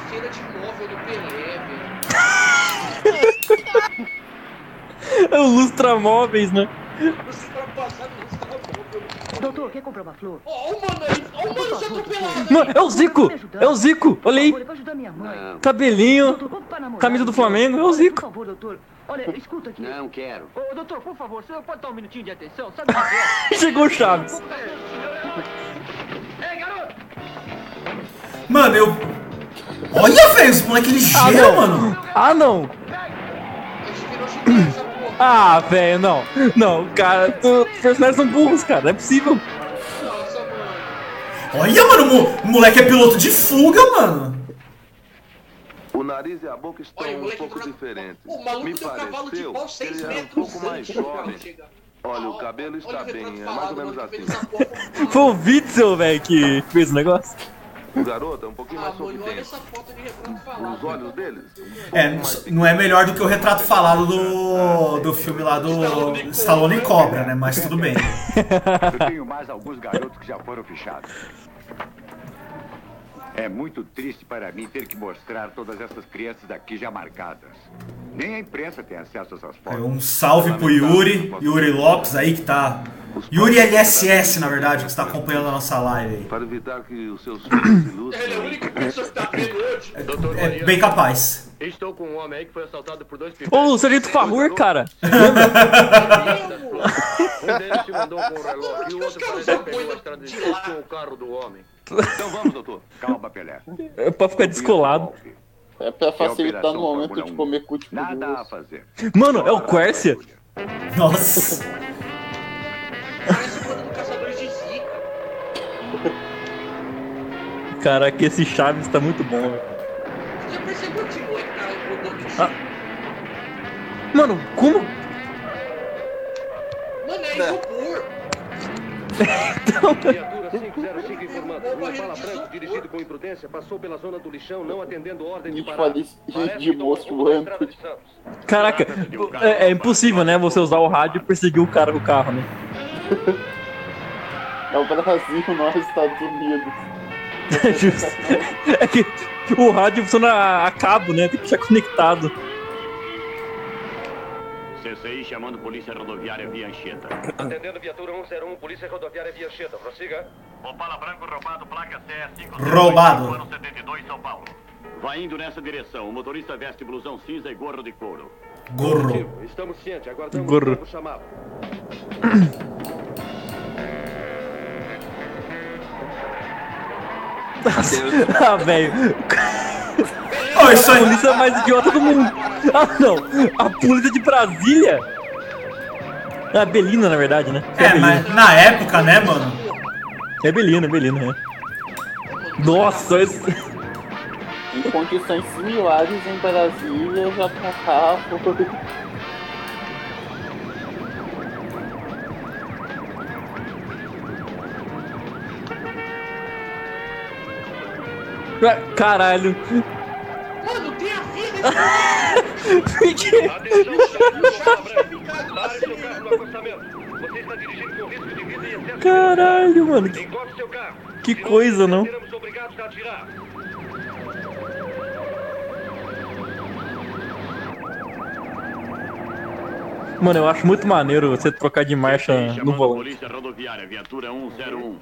cera de móvel do Pelé, velho. É o lustramóveis, né? Doutor, quer comprar uma flor? Ó, o mano aí, ó, o mano já atropelado. Mano, é o Zico, é o Zico, olha aí. Cabelinho, camisa do Flamengo, é o Zico. Por favor, doutor. Olha, escuta aqui. Não quero. Ô, doutor, por favor, você pode dar um minutinho de atenção? Sabe o que é? Chegou o Chaves. Ei, garoto! Mano, eu... Olha, velho, os moleques ligeiros, ah, mano. Ah, não. Ah, velho, não. Não, cara, tu... os personagens são burros, cara. Não é possível. Olha, mano, o moleque é piloto de fuga, mano. O nariz e a boca estão Olha, um pouco pra... diferentes. O maluco Me tem um cavalo de pau seis metros. Um pouco mais jovem. Olha, o cabelo está Olha, bem, é mais ou menos assim. Foi o Witzel, velho, que fez o negócio. O garoto é um pouquinho ah, mais sorridente. Olha essa foto de retrato falado. Os olhos deles. É, não é melhor do que o retrato falado do, do filme lá do Stallone e Cobra, né? Mas tudo bem. Eu tenho mais alguns garotos que já foram fichados. É muito triste para mim ter que mostrar todas essas crianças aqui já marcadas. Nem a imprensa tem acesso a essas fotos. É, um salve pro Yuri, Yuri Lopes aí que tá... Yuri L S S, na verdade, que está acompanhando a nossa live aí. Para evitar que os seus filhos se ilustrem... Ele é a única pessoa que tá bem hoje. É, é bem capaz. Estou com um homem aí que foi assaltado por dois pivetes. Ô, o Sargento Fahur, cara! Um deles te mandou com o relógio e o outro parece que pegou a estrada de luz com o carro do homem. Então vamos, doutor. Calma, Pelé. É pra ficar descolado. É pra facilitar no momento de comer cu de cu. Nada a fazer. Mano, é o Quércia. Nossa. Parece o plano do Caçador de Zica. Caraca, esse Chaves tá muito bom, velho. Já percebeu que moleque cara rodou aqui? Mano, como? Mano, é Nada. Então... Gente de moço voando. Caraca, é, é impossível, né? Você usar o rádio e perseguir o cara com o carro, né? É o Brasil, não é os Estados Unidos. É justo. É que o rádio funciona a cabo, né? Tem que estar conectado. C C I chamando Polícia Rodoviária Via Anchieta. Atendendo viatura um zero um, Polícia Rodoviária Via Anchieta. Prossiga. Opala branco roubado, placa C E cinco. Roubado. Ano setenta e dois, São Paulo. Vai indo nessa direção. O motorista veste blusão cinza e gorro de couro. Gorro. Estamos cientes, aguardamos gorro. O chamado. Ah, velho. Oh, isso aí. A polícia mais idiota do mundo. Ah, não. A polícia de Brasília. A Belina, na verdade, né? É, é mas na época, né, mano? É Belina, é Belina, né? Nossa, isso... Em condições similares em Brasília, eu já tava... Caralho. Mano, tem a vida de... Atenção, você está dirigindo com risco de vida e excesso. Caralho, mano. Que, que coisa, não? Seremos obrigados a atirar. Mano, eu acho muito maneiro você trocar de marcha no volante. Polícia rodoviária, viatura um zero um.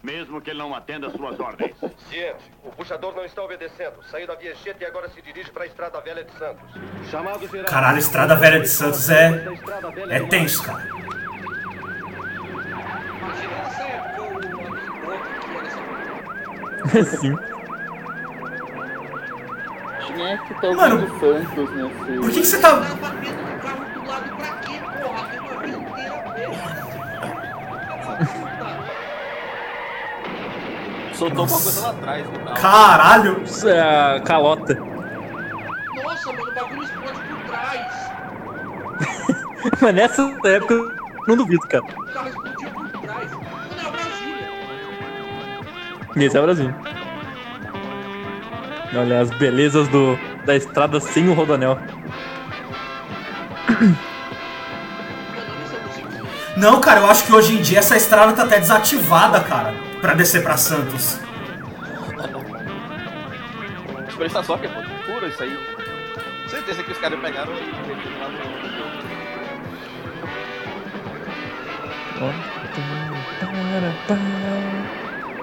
Mesmo que ele não atenda suas ordens. Ciente, o puxador não está obedecendo. Saiu da via Anchieta e agora se dirige para a Estrada Velha de Santos. Chamado geral. Caralho, Estrada Velha de Santos é... é tenso, cara. Sim. É que tá mano, Santos, né, por que, que você tá... Soltou uma coisa lá atrás, né? Caralho! Isso é a calota. Nossa, mano, o bagulho explode por trás. Mas nessa época eu não duvido, cara. O carro explodiu por trás. Não é o Brasil. Esse é o Brasil. Olha as belezas do, da estrada sem o rodoanel. Não, cara, eu acho que hoje em dia essa estrada tá até desativada, cara, pra descer pra Santos. Pensa só que é pura isso aí. Com certeza que os caras pegaram e meteram lá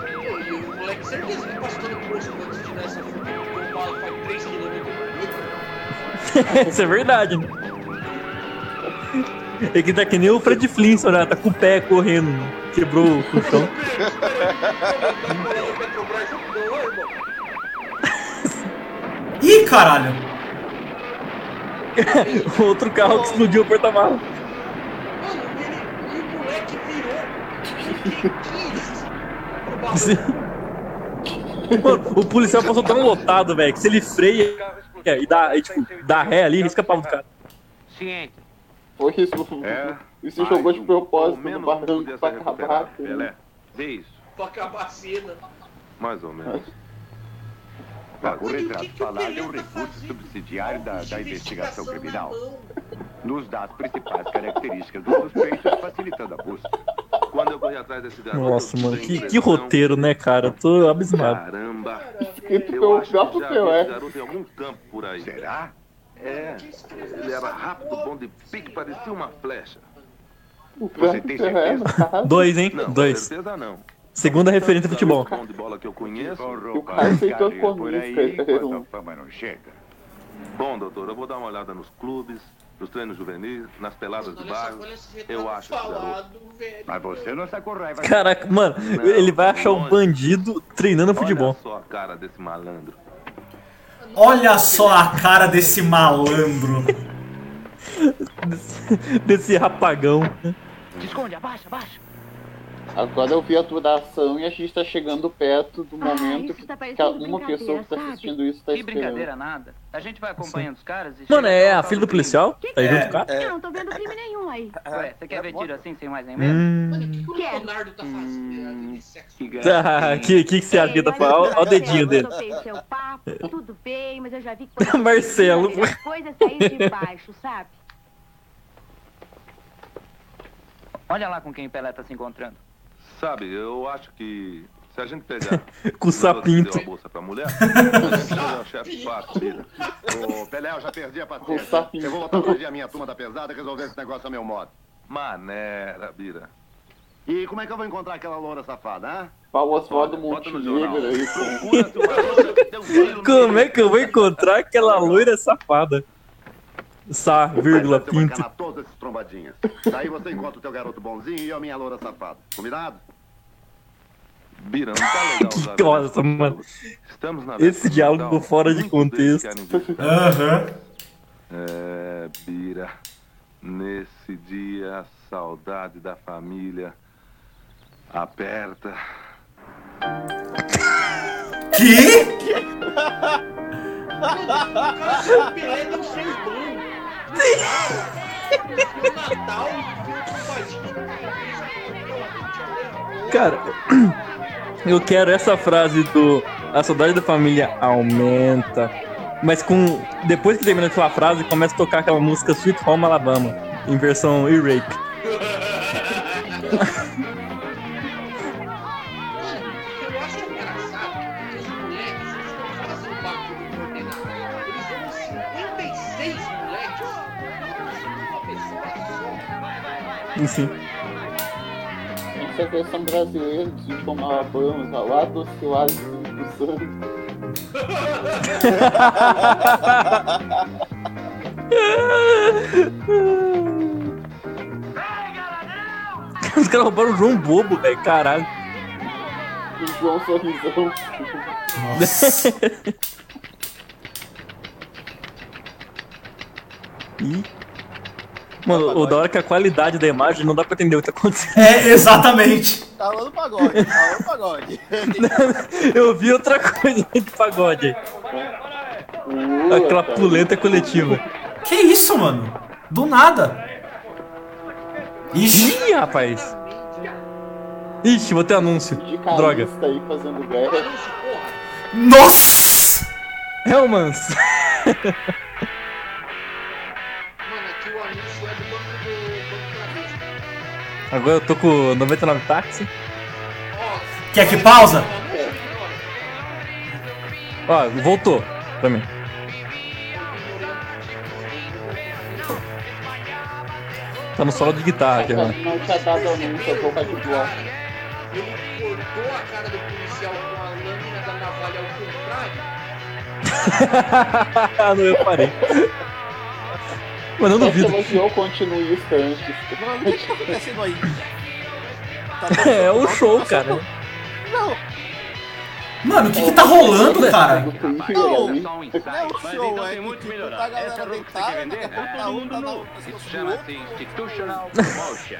no... O moleque, certeza que passou no posto antes de dar essa fuga, porque o bala faz três quilômetros. Isso é verdade, né? É que tá que nem o Fred Flintstone, né? Tá com o pé correndo, quebrou o colchão. Ih, caralho! Outro carro que explodiu o porta-malas. Mano, ele, o moleque virou. Mano, o policial passou tão lotado, velho, que se ele freia é, e, dá, e tipo, dá ré ali, risca a pau do cara. Ciente. Foi isso. É, isso jogou de propósito no barranco pra acabar. Pelé, vê isso. Pra acabar a cena. Mais ou menos. Mas, o retrato falado é um recurso subsidiário da, da investigação criminal. Nos dá as principais características dos suspeitos, facilitando a busca. Quando eu corri atrás desse garoto... Nossa, mano, que, que roteiro, né, cara? Eu tô abismado. Caramba! Escrito pelo próprio Pelé. Garoto em algum campo por aí. Será? É. Ele era rápido, bom de pique, parecia uma flecha. Você tem certeza? Dois, hein? Não, Dois. certeza não. Segunda referência de futebol. De bola que eu conheço. O cara aceitou por aí, enquanto a fama não chega. Bom, doutor, eu vou dar uma olhada nos clubes, nos treinos juvenis, nas peladas do bairro. Eu acho que falado, velho. Mas você não se acorrai, vai... Caraca, mano, não, ele vai achar um bandido treinando olha futebol. Olha só a cara desse malandro. Olha só a cara desse malandro. desse, desse rapagão. Esconde, abaixa, abaixa. Agora eu vi a duração e a gente tá chegando perto do momento ah, que, tá que uma pessoa que tá assistindo sabe? Isso tá esperando. Que brincadeira nada. A gente vai acompanhando Sim. os caras e... Mano, é a filha do policial? Que que tá é, junto com o cara? É. Eu não tô vendo crime nenhum aí. Ué, você quer é ver tiro assim, sem mais nem menos? Hum. Mano, o que, que o Leonardo tá fazendo? O que que você avisa? Olha o dedinho dele. Tudo bem, mas eu já vi que... Marcelo. As coisas saem de baixo, sabe? Olha lá com quem o Pelé tá se encontrando. Sabe, eu acho que se a gente pegar... Com o sapinho. Deu a bolsa pra mulher, a gente é o chefe de partida. Ô, Pelé, eu já perdi a partida. Eu vou voltar pra dia a minha turma da pesada e resolver esse negócio a meu modo. Maneira, Bira. E como é que eu vou encontrar aquela loura safada, hã? Paulo Oswaldo Montenegro aí. Como é que eu vou encontrar aquela loira safada? Sá, vírgula, pinto. Eu vou todas essas trombadinhas. Daí você encontra o teu garoto bonzinho e a minha loura safada. Combinado? Bira, não tá legal. Que coisa, mano. Estamos na Esse diálogo fora de contexto. Aham. É, Bira. Nesse dia, a saudade da família aperta. Que? Cara, eu quero essa frase do a saudade da família aumenta, mas com depois que termina a frase começa a tocar aquela música Sweet Home Alabama em versão E-Rape. Sim. Essa é a versão brasileira de como a banda lá do Silvio Santos. Os caras roubaram o João Bobo, velho, caralho. O João Sorrisão. Nossa. Ih. Mano, o da hora que a qualidade da imagem não dá pra entender o que tá acontecendo. É, exatamente. Tá rolando pagode, tá rolando pagode. Eu vi outra coisa de pagode. Uh, Aquela pulenta coletiva. Que isso, mano? Do nada. Ixi, Ih, rapaz. Ixi, vou ter anúncio. Droga. Aí fazendo Nossa! Hellmans. Agora eu tô com noventa e nove táxi. Quer que pausa? Ó, voltou pra mim. Tá no solo de guitarra aqui agora. Não tinha dado a mim, eu vou pra de boa. Ele cortou a cara do policial com a lâmina da navalha ao contrário. Não, eu parei. Mas eu duvido. Elogiou, continue antes. Mano, o que que tá acontecendo aí? Tá é o show, tá cara. Não. Mano, o que que tá rolando, cara? Não, não é o show, é que tá a galera deitada, tá um, tá não. Isso chama-se institutional motion.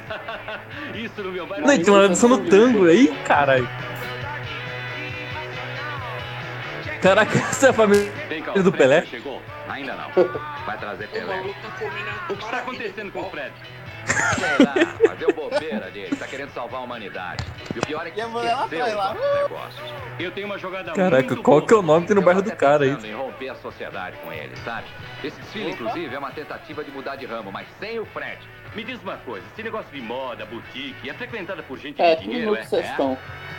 Isso no meu bairro. Não, tem uma edição no tango aí, caralho. Caraca, essa é a família do Pelé? Chegou? Ainda não. Vai trazer Pelé. O que está acontecendo com o Fred? Sei lá, mas deu bobeira dele. Tá querendo salvar a humanidade. E o pior é que esqueceu os negócios. Eu tenho uma jogada Caraca, qual que é o nome que tem no bairro do cara aí? Em romper a sociedade com ele, sabe? Esse desfile, inclusive, é uma tentativa de mudar de ramo, mas sem o Fred. Me diz uma coisa, esse negócio de moda, boutique, é frequentada por gente é, de dinheiro, é? Estão.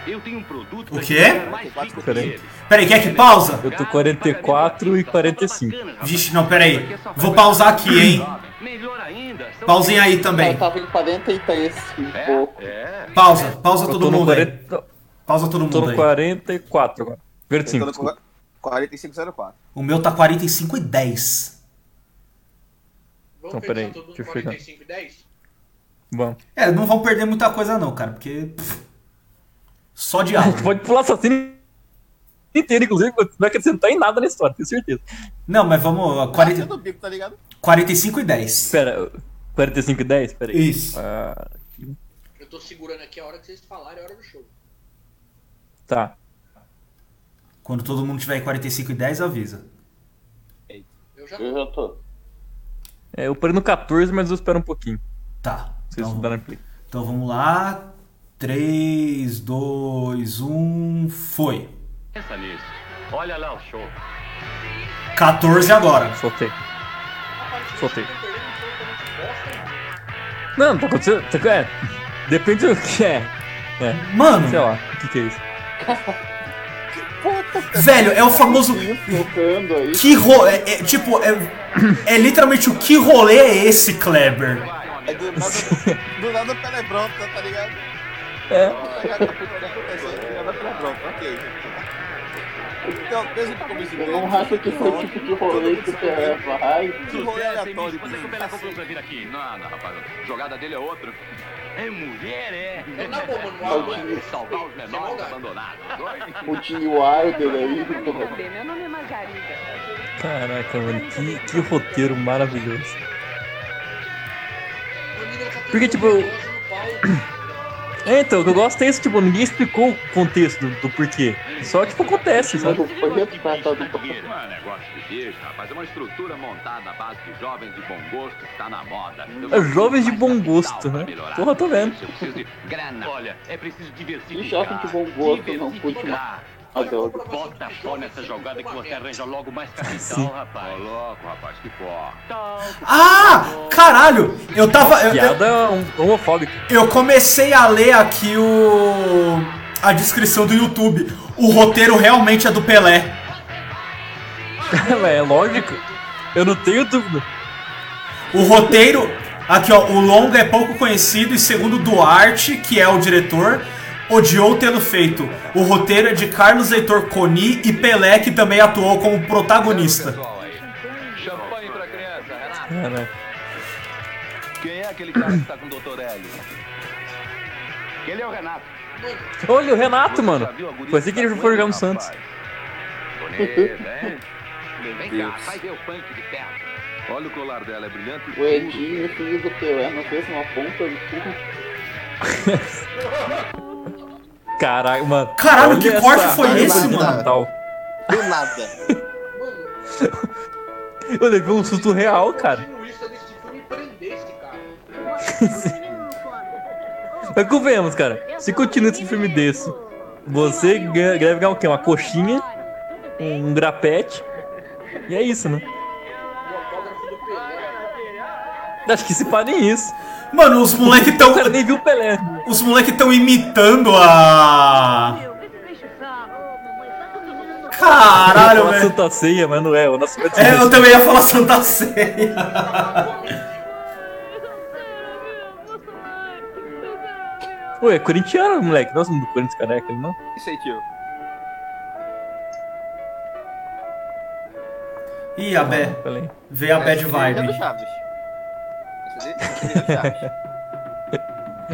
Eu tenho um produto o quê? Peraí, peraí, quer que pausa? Eu tô quarenta e quatro e quarenta e cinco. Vixe, não, peraí. Vou pausar aqui, hein? Pausem aí também. Eu tava em quarenta e três e pouco. Pausa, pausa todo mundo aí. Pausa todo mundo aí. Tô no quarenta e quatro agora. quarenta e cinco. quarenta e cinco zero quatro. O meu tá quarenta e cinco e dez. Vamos então, peraí, deixa eu ficar. Vamos. É, não vão perder muita coisa não, cara, porque... Pff, só diálogo. Pode pular essa cena inteira, inclusive, não vai acrescentar em nada na história, tenho certeza. Não, mas vamos... quarenta... quarenta e cinco e dez. Pera, quarenta e cinco e dez? Peraí. Isso. Ah, tô segurando aqui a hora que vocês falarem, é a hora do show. Tá. Quando todo mundo tiver em quarenta e cinco e dez, avisa. Eu já tô. Eu já tô. É, eu parei no quatorze, mas eu espero um pouquinho. Tá. Vocês então, darem play. Então vamos lá. três, dois, um, foi. Pensa nisso. Olha lá o show. quatorze agora. Soltei. Soltei. Não, tá acontecendo. Tá, é, depende do que é. é. Mano. Sei lá, o que, que é isso? Velho, é o famoso. Que rolê. É, é, tipo, é, é literalmente o que rolê é esse, Kleber? É do nada, do nada Pelebronta, tá ligado? É. Então, mesmo que comece bem. Não acho que foi o tipo de rolê que você vai. Que rolê aleatório. Você supera a compra pra vir aqui. Não, não, rapaz. A jogada dele é outra. É mulher, é. É na bomba, não é? Salvar os menores abandonados. O time Wilder aí. Meu nome é Margarida. Caraca, mano. Que, que roteiro maravilhoso. Porque, tipo... É, então, o que eu gosto é isso, tipo, ninguém explicou o contexto do, do porquê. Só, tipo, acontece, sabe? É jovens de bom gosto, né? Porra, tô vendo. E jovem de bom gosto não curte mais. Bota fora nessa jogada que você arranja logo mais capital, rapaz. Logo, rapaz, que porra. Ah, caralho! Eu tava... Eu, eu, homofóbica. Eu comecei a ler aqui o... a descrição do YouTube. O roteiro realmente é do Pelé. É lógico. Eu não tenho dúvida. O roteiro... Aqui, ó. O longa é pouco conhecido e segundo Duarte, que é o diretor... odiou tê-lo feito. O roteiro é de Carlos Heitor Coni e Pelé, que também atuou como protagonista. Champanhe pra criança, Renato. Quem é aquele cara que tá com o doutor Hélio? Ele é o Renato. Olha o Renato, mano. Foi assim que ele foi jogar no Santos. Vem cá, vai ver o punk de perto. Olha o colar dela, é brilhante. O Edinho, filho do Pelé, não fez uma ponta de tudo. Caralho, mano. Caralho, olha que corte foi cara, esse, do mano? Natal. Do nada. Eu levei um susto real, cara. Mas convenhamos, cara. Se continua esse filme desse, você deve ganhar o quê? Uma coxinha, um grapete, e é isso, né? Acho que se pá nem isso. Mano, os moleque tão... O cara nem viu o Pelé. Os moleque tão imitando a... Caralho, velho. Santa Ceia, mas não é. O nosso é, eu também ia falar Santa Ceia. Ué, é corintiano, moleque. Nossa, não é do Corinthians, careca, não? Isso aí, tio. Ih, a Bé. Veio a Bé de vibe.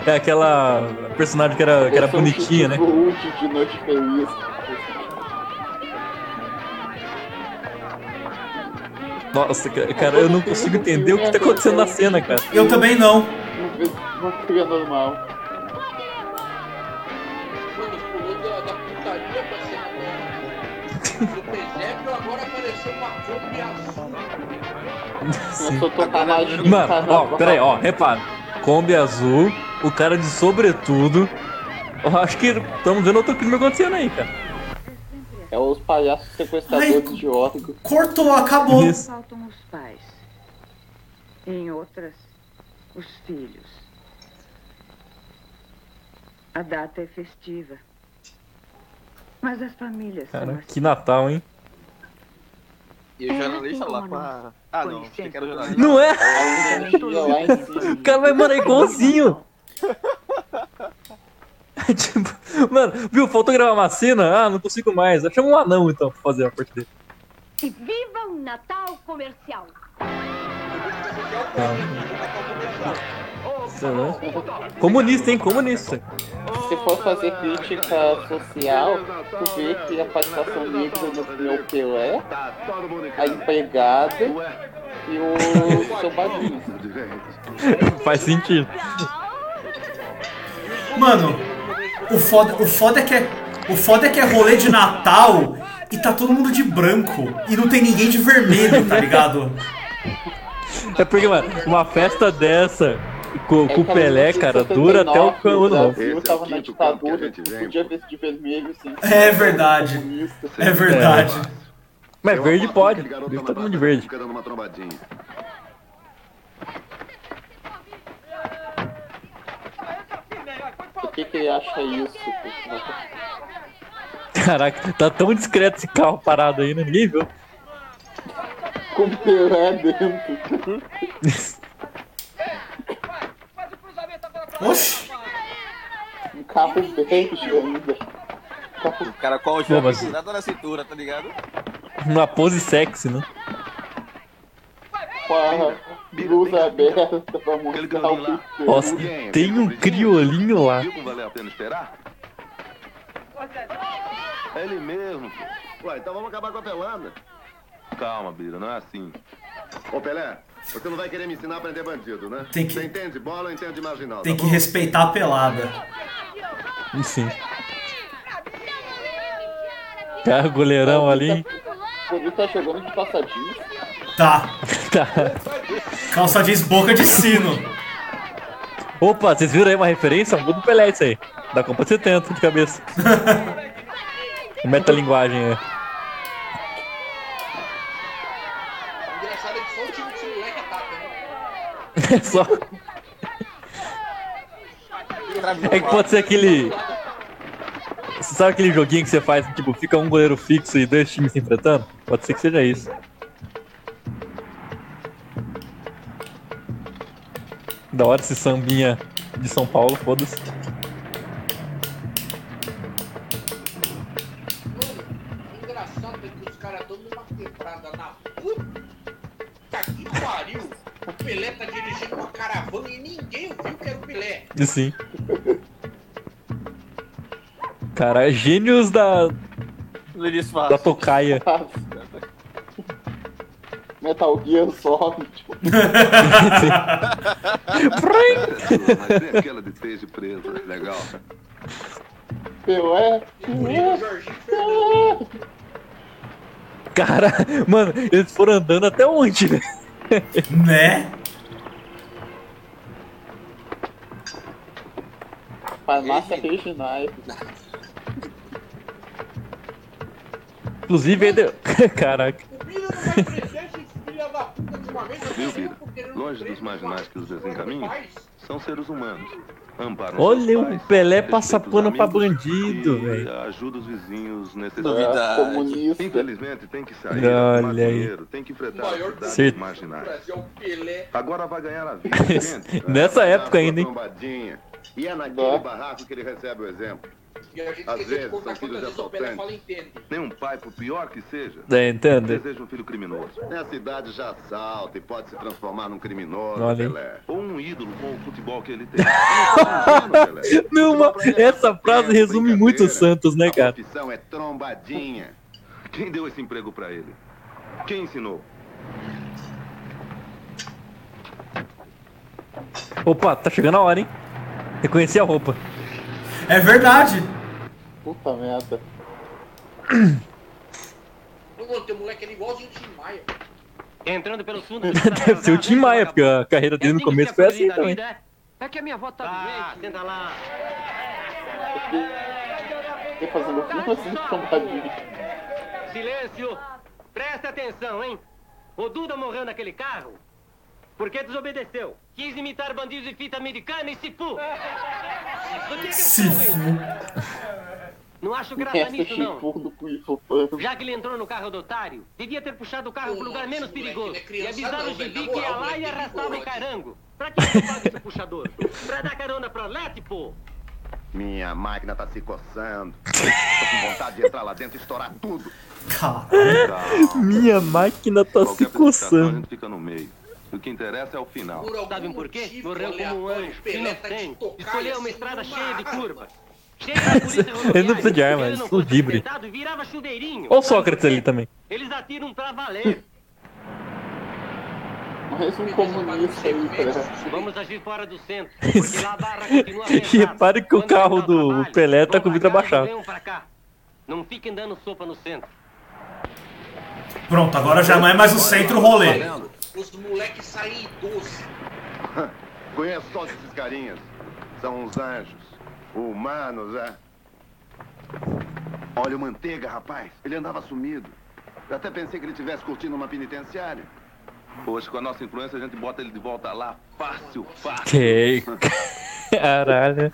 É aquela personagem que era, que era bonitinha, né? De noite feliz. Nossa, cara, eu não consigo entender o que tá acontecendo na cena, cara. Eu também não. Não fica normal. Mano, pulou da putaria pra cena agora. No presépio agora apareceu uma fome azul. Mano, ó, peraí, ó, repara. Kombi azul, o cara de sobretudo. Eu acho que estamos vendo outro crime acontecendo aí, cara. É os palhaços sequestradores de órgãos. Cortou, acabou. Isso. Faltam os pais. Em outras, os filhos. A data é festiva. Mas as famílias. Cara, assim. Que Natal, hein? E o jornalista lá com a... Ah, não, achei que era o jornalista. Não é? O cara vai, mano, é igualzinho. Tipo, mano, viu, faltou gravar uma cena? Ah, não consigo mais. Chama um anão, então, pra fazer a parte dele. Viva o Natal comercial. Comunista, hein? Comunista. Se for fazer crítica social, tu vê que a participação livre no meu Pelé, a empregada e o seu bagulho. Faz sentido. Mano, o foda, o foda é que é, o foda é que é rolê de Natal e tá todo mundo de branco e não tem ninguém de vermelho, tá ligado? É porque, mano, uma festa dessa com, é, com o Pelé, cara, dura até o cano. Eu tava na ditadura, podia ver de vermelho, sim. É verdade. É verdade. É. Mas eu verde pode, deu todo mundo de verde. Fica dando uma trombadinha. Por que que ele acha isso? Caraca, tá tão discreto esse carro parado aí, né? Ninguém viu. Com o Pelé dentro. Oxi! Um carro verde ainda. O cara com o jogo virado na cintura, tá ligado? Uma pose sexy, né? Porra, blusa aberta pra mostrar o que... Nossa, tem um criolinho lá. Valeu a pena esperar? É ele mesmo. Ué, então vamos acabar com a pelada. Calma, Bira, não é assim. Ô, Pelé, você não vai querer me ensinar a prender bandido, né? Tem que... Você entende bola, entende marginal. Tem tá que bom? Respeitar a pelada. E sim. Tá, o goleirão ah, ali. Ele tá chegando de passadinho. Tá. Tá. Calça jeans boca de sino. Opa, vocês viram aí uma referência? Um gol do Pelé isso aí. Da Copa setenta, de cabeça. Metalinguagem aí. É. É só. É que pode ser aquele. Você sabe aquele joguinho que você faz, tipo, fica um goleiro fixo e dois times se enfrentando? Pode ser que seja isso. Da hora esse sambinha de São Paulo, foda-se. Engraçado é que os caras dão uma quebrada na puta que pariu. O Pelé tá dirigindo uma caravana e ninguém viu que era o Pelé. Sim. Cara, gênios da... da tocaia. Metal Gear sobe, tipo... Mas aquela de seis de preso, legal. Pelé... Cara, mano, eles foram andando até onde, né? Né? Farmácia regional. Inclusive, ele... Caraca. Viu, Bira? Longe dos marginais que os desencaminham, são seres humanos. Amparam. Olha o pais, Pelé passa pano pra bandido, velho. Ajuda os vizinhos necessitados. É, comunista. Infelizmente, tem que sair. Olha aí. Tem que enfrentar a cidade marginais. Agora vai ganhar a vida. Nessa época ainda, hein? E é naquele é. barraco que ele recebe o exemplo. E a gente às vezes são filhos de assaltantes. Nem um pai, por pior que seja, é, entende? Deseja um filho criminoso. Nessa idade já assalta e pode se transformar num criminoso, olha, Pelé. Ou um ídolo com o futebol que ele tem. Não, mano, essa frase resume muito o Santos, né, cara? A profissão é trombadinha. Quem deu esse emprego pra ele? Quem ensinou? Opa, tá chegando a hora, hein? Reconheci a roupa. É verdade! Puta merda. O teu moleque é igualzinho o Tim Maia. Entrando pelo fundo... Deve ser o Tim Maia, porque a carreira dele no começo foi assim também. É que a minha avó tá doente. Ah, senta lá. Tô fazendo tudo assim, compadre. Silêncio! Presta atenção, hein? O Duda morreu naquele carro porque desobedeceu. Quis imitar bandidos de fita americana e se fu. Sifu. Não acho graça nisso, não. Já que ele entrou no carro do otário, devia ter puxado o carro para um lugar menos perigoso e avisado o gibi que ia lá e arrastava o carango. Pra que você faz esse puxador? Pra dar carona pra lá, tipo? Minha máquina tá se coçando. Tô com vontade de entrar lá dentro e estourar tudo. Caramba. Minha máquina tá se coçando. A gente fica no meio. O que interessa é o final. Sabe por quê? Morreu como um anjo, inocente. Escolheu uma estrada cheia de curvas. Cheia de polícia rodoviária. Ele não precisa de arma, ele é ludibre. Olha o Sócrates ali também. Eles atiram pra valer. mais um comunista aí pra... Vamos agir fora do centro, porque lá a barra continua fechada. E repare que o carro do Pelé tá com o vidro abaixado. Não fiquem dando sopa no centro. Pronto, agora já não é mais o centro rolê. Os moleques saem idosos. Conheço todos esses carinhas. São uns anjos. Humanos, é? Olha o Manteiga, rapaz. Ele andava sumido. Eu até pensei que ele estivesse curtindo uma penitenciária. Hoje, com a nossa influência, a gente bota ele de volta lá. Fácil, fácil. Que caralho.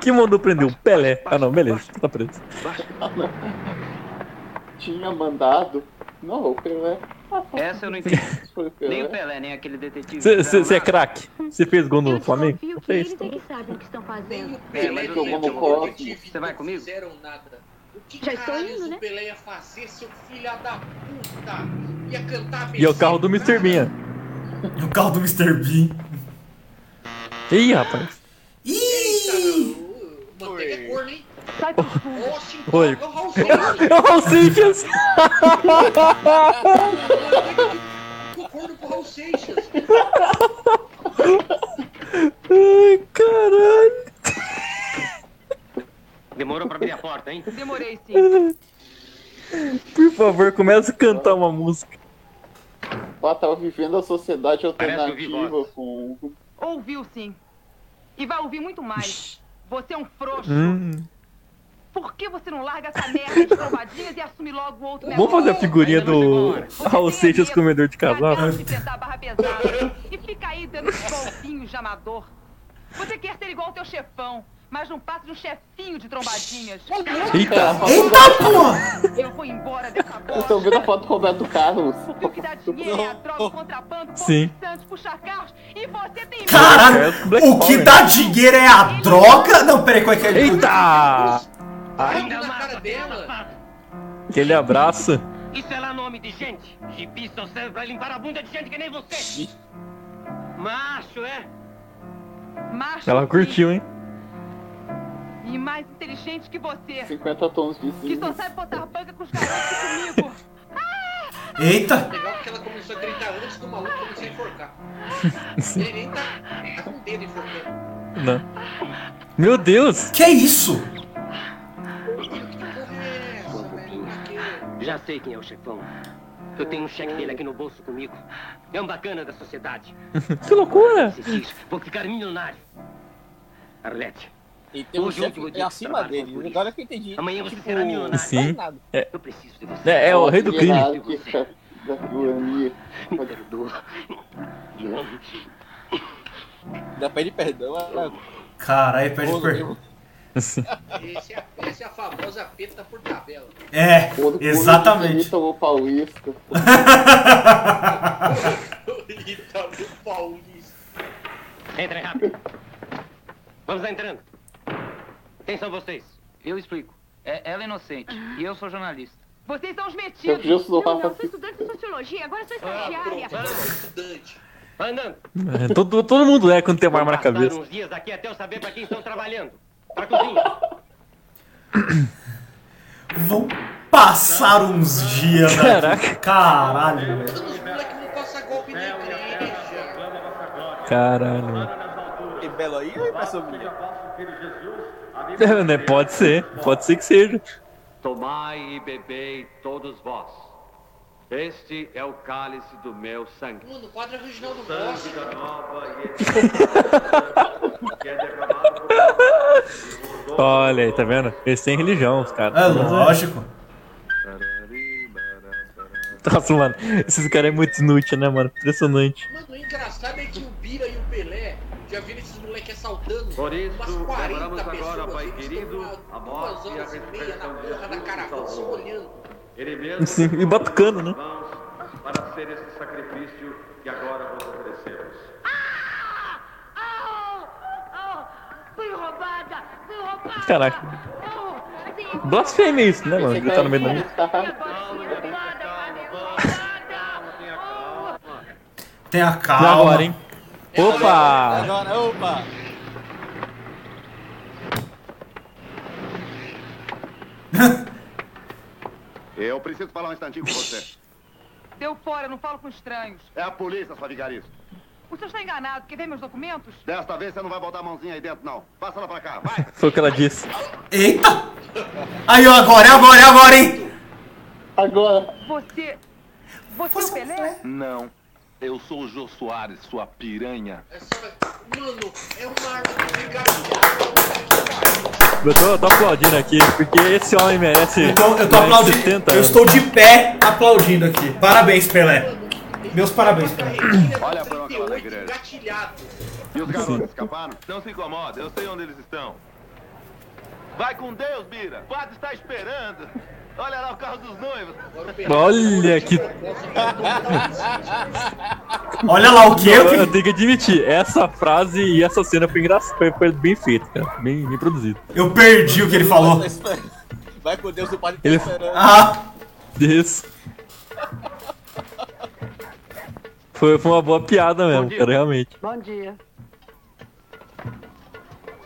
Que mandou prender o Pelé? Ah, não, beleza. Tá preso. Ah, não. Tinha mandado... Não, o Pelé... Essa eu não entendi. Nem o Pelé, nem aquele detetive. Você é craque? Você fez gol no Flamengo? Não fez. Você vai comigo? O que já estou indo, né? O Pelé ia fazer, seu filho da puta? Ia cantar... E é o carro do mister Bean. E o carro do mister Bean. Ih, rapaz. Ih! Manteiga é corno, hein? Sai pro fundo. Oi. É o Raul Seixas. Ficou corno pro Raul Seixas. Ai, caralho. Demorou pra abrir a porta, hein? Demorei, sim. Por favor, começa a cantar uma música. Ela tava vivendo a sociedade alternativa com... Ouviu, sim. E vai ouvir muito mais. Você é um frouxo. Hum. Por que você não larga essa merda de provadinhas e assume logo o outro negócio? Vamos fazer a figurinha do Raul Seixas comedor de casal? E fica aí dando um golfinho de amador. Você quer ser igual ao teu chefão, mas não passa de um chefinho de trombadinhas. Eita, eita, porra! Eu vou embora dessa bosta. Estão vendo a foto do Roberto Carlos? O que dá dinheiro é a droga, contrabando, puxar carros, e você tem... Caralho, o que dá dinheiro é a droga? Não, peraí, qual é que é? Eita! Ainda na cara dela. Que ele abraça. Isso é lá nome de gente. Gibi só serve pra limpar a bunda de gente que nem você. Macho, é? Macho. Ela curtiu, hein? E mais inteligente que você. cinquenta tons de cinza. Que só sabe botar banca com os garotos comigo. Eita! Legal que ela começou a gritar antes do maluco começar a enforcar. Ele nem tá, tá com o dedo enforcando. Não. Meu Deus! Que é isso? Já sei quem é o chefão. Eu tenho um cheque dele aqui no bolso comigo. É um bacana da sociedade. Que loucura! Vou ficar milionário. Arlete. E tem um chefe é acima dele. Agora que eu entendi. Amanhã você será milionário. Sim. É, eu preciso de você. É, é o rei do crime. Me perdoa. Dá pra ele perdão. Caralho, pede perdão. Esse é, esse é a famosa peta por tabela. É, quando, exatamente. Quando o Ítalo Paulista. O Ítalo Paulista. Entrem rápido. Vamos lá entrando. Quem são vocês? Eu explico. É, ela é inocente e eu sou jornalista. Vocês são os metidos. Eu, eu sou, não, não, eu sou estudante de sociologia, agora sou estagiária. Ah, estudante. Andando. É, todo, todo mundo é quando tem uma arma na cabeça. Passaram uns dias aqui até eu saber pra quem estão trabalhando. Pra cozinha. Vão passar uns dias. Caraca. Caralho, velho. Os moleques vão passar golpe na igreja. Caralho. Que belo aí, ou é pessoa bonita? Né? Pode ser. Pode ser que seja. Tomai e bebei todos vós. Este é o cálice do meu sangue. Mano, o quadro é original do Bosch. Olha aí, tá vendo? Eles têm religião, os caras. É lógico. Nossa, mano, esses caras é muito inútil, né, mano? Impressionante. Mano, o engraçado é que o Bira e o Pelé já viram esses moleques assaltando umas quarenta pessoas. Eles estão lá duas horas e meia na porra da caravana, só olhando. Ele mesmo. Sim, e batucando, né? Para ser esse sacrifício que agora vos oferecemos. Ah! Oh! Oh! Fui roubada! Fui roubada! Caraca. Oh, blasfêmia isso, né, mano? Ele tá no meio da minha. Tem a calma. Agora, hein? Opa! Agora, opa! Eu preciso falar um instantinho com você. Deu fora, não falo com estranhos. É a polícia, sua vigarista. O senhor está enganado, quer ver meus documentos? Desta vez você não vai botar a mãozinha aí dentro, não. Passa lá pra cá, vai. Foi o que ela disse. Eita! Aí, ó, agora, é agora, é agora, hein? Agora. Você... Você, você... o Pelé? Não. Eu sou o Jô Soares, sua piranha. É só... Mano, é uma arma de garoto. Eu tô, eu tô aplaudindo aqui, porque esse homem merece... Então, eu tô aplaudindo. Eu estou de pé aplaudindo aqui. Parabéns, Pelé. Meus parabéns, Pelé. Olha a bronca lá da igreja. E os garotos escaparam? Não se incomoda, eu sei onde eles estão. Vai com Deus, Bira. O padre está esperando. Olha lá o carro dos noivos. Olha que... Olha lá o que eu... Eu tenho que admitir, essa frase e essa cena foi, engraç... foi bem feita, cara. Bem, bem produzida. Eu perdi o que ele falou. Vai com Deus, o padre tá ele... esperando. Ah! Isso. Foi, foi uma boa piada mesmo, cara, realmente. Bom dia.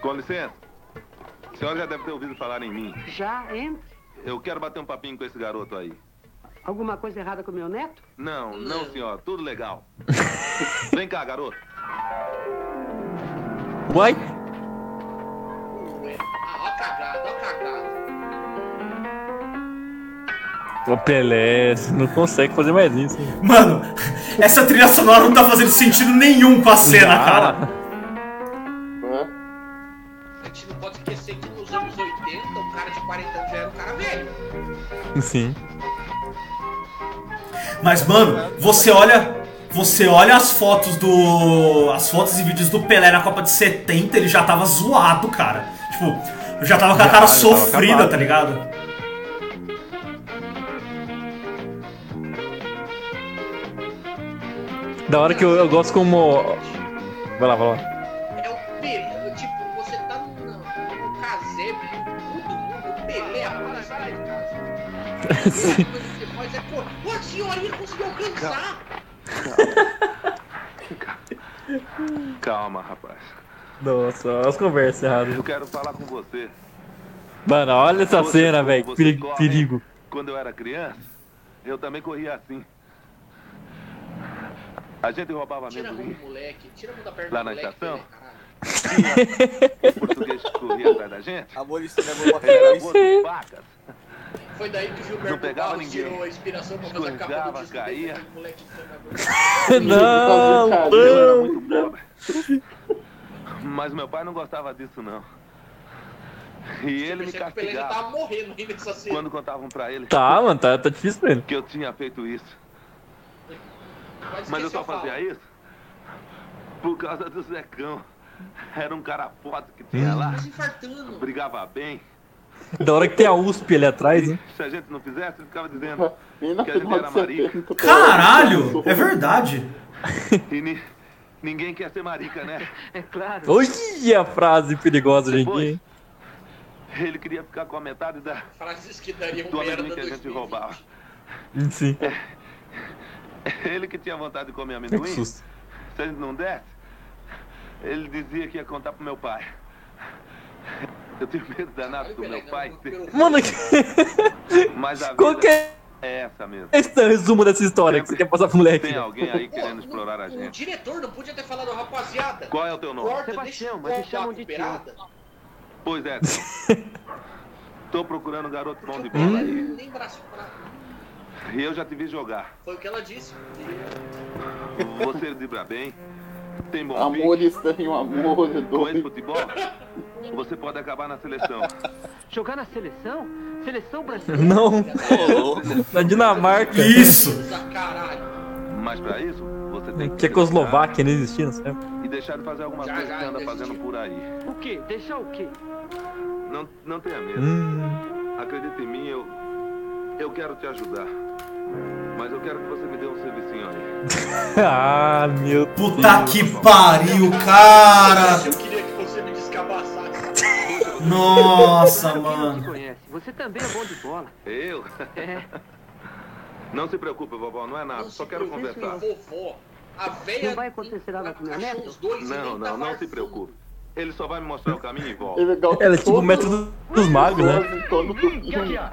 Com licença. A senhora já deve ter ouvido falar em mim. Já, hein? Eu quero bater um papinho com esse garoto aí. Alguma coisa errada com meu neto? Não, não, senhora. Tudo legal. Vem cá, garoto. Uai? Ó cagado, ó cagado. Ô Pelé, você não consegue fazer mais isso. Hein? Mano, essa trilha sonora não tá fazendo sentido nenhum com a cena, ah. cara. Sim. Mas mano, você olha, você olha as fotos do, as fotos e vídeos do Pelé na Copa de setenta, ele já tava zoado, cara. Tipo, já tava com a cara sofrida, tá ligado? Da hora que eu, eu gosto como, vai lá, vai lá. É o Pelé, tipo, você tá no casebre, todo mundo Pelé agora sai. Sim. Pô, a senhorinha conseguiu alcançar! Calma. Calma, rapaz. Nossa, olha as conversas erradas. Eu quero falar com você. Mano, olha essa você, cena, velho. Perigo, perigo. Quando eu era criança, eu também corria assim. A gente roubava amendoim. Tira a mão da perna lá do moleque. Lá na estação. O português corria atrás da gente. Amor, isso não é meu de vacas. Foi daí que o Gilberto Barros tirou a inspiração pra fazer a capa do disco dele, aquele moleque que não, não, eu era muito pobre. Mas meu pai não gostava disso, não. E ele me castigava. O Pelé já tava morrendo ainda nessa cena. Quando contavam pra ele... Tá, mano, tá, tá difícil pra ele. Que eu tinha feito isso. Mas eu só fazia isso por causa do Zecão. Era um cara foda que tinha lá. Brigava bem. Da hora que tem a U S P ali atrás, hein? Se a gente não fizesse, ele ficava dizendo que a gente era marica. Caralho! É verdade! E ni- ninguém quer ser marica, né? É claro. Olha a frase perigosa, depois, gente. Ele queria ficar com a metade da... Frases que daria um merda que a gente roubava. Sim. É, ele que tinha vontade de comer amendoim. Que susto. Se a gente não desse, ele dizia que ia contar pro meu pai. Eu tenho medo danado do meu pai. Mano, que... Mas a qual que é essa mesmo? Esse é o resumo dessa história. Sempre que você quer passar pro moleque. Tem alguém aí querendo Pô, explorar o, a gente. O diretor não podia ter falado, rapaziada. Qual é o teu nome? Corta, Sebastião, mas me chamam de pirata. Pois é. Tô procurando um garoto bom de bola aí. E eu já te vi jogar. Foi o que ela disse. Você vibra bem. Tem bom amores, tem um amor. Com esse futebol, você pode acabar na seleção. Jogar na seleção? Seleção brasileira? Não. Na Dinamarca. Isso. Mas pra isso, você tem que... Tchecoslováquia não existia, não sei. E deixar de fazer alguma coisa que você anda fazendo por aí. O quê? Deixar o quê? Não, não tenha medo. Hum. Acredita em mim, eu... Eu quero te ajudar. Mas eu quero que você me dê um servicinho aí. Ah, meu Deus. Puta que pariu, cara. Eu queria que você me descabaçasse. Nossa, mano. Você também é bom de bola. Eu? É. Não se preocupe, vovó, não é nada. Não, só quero conversar. Vovó, a velha... Não vai acontecer nada com meu neto? Não, não, não se preocupe. Ele só vai me mostrar o caminho e volta. Ela é tipo o método dos magos, né? Todo mundo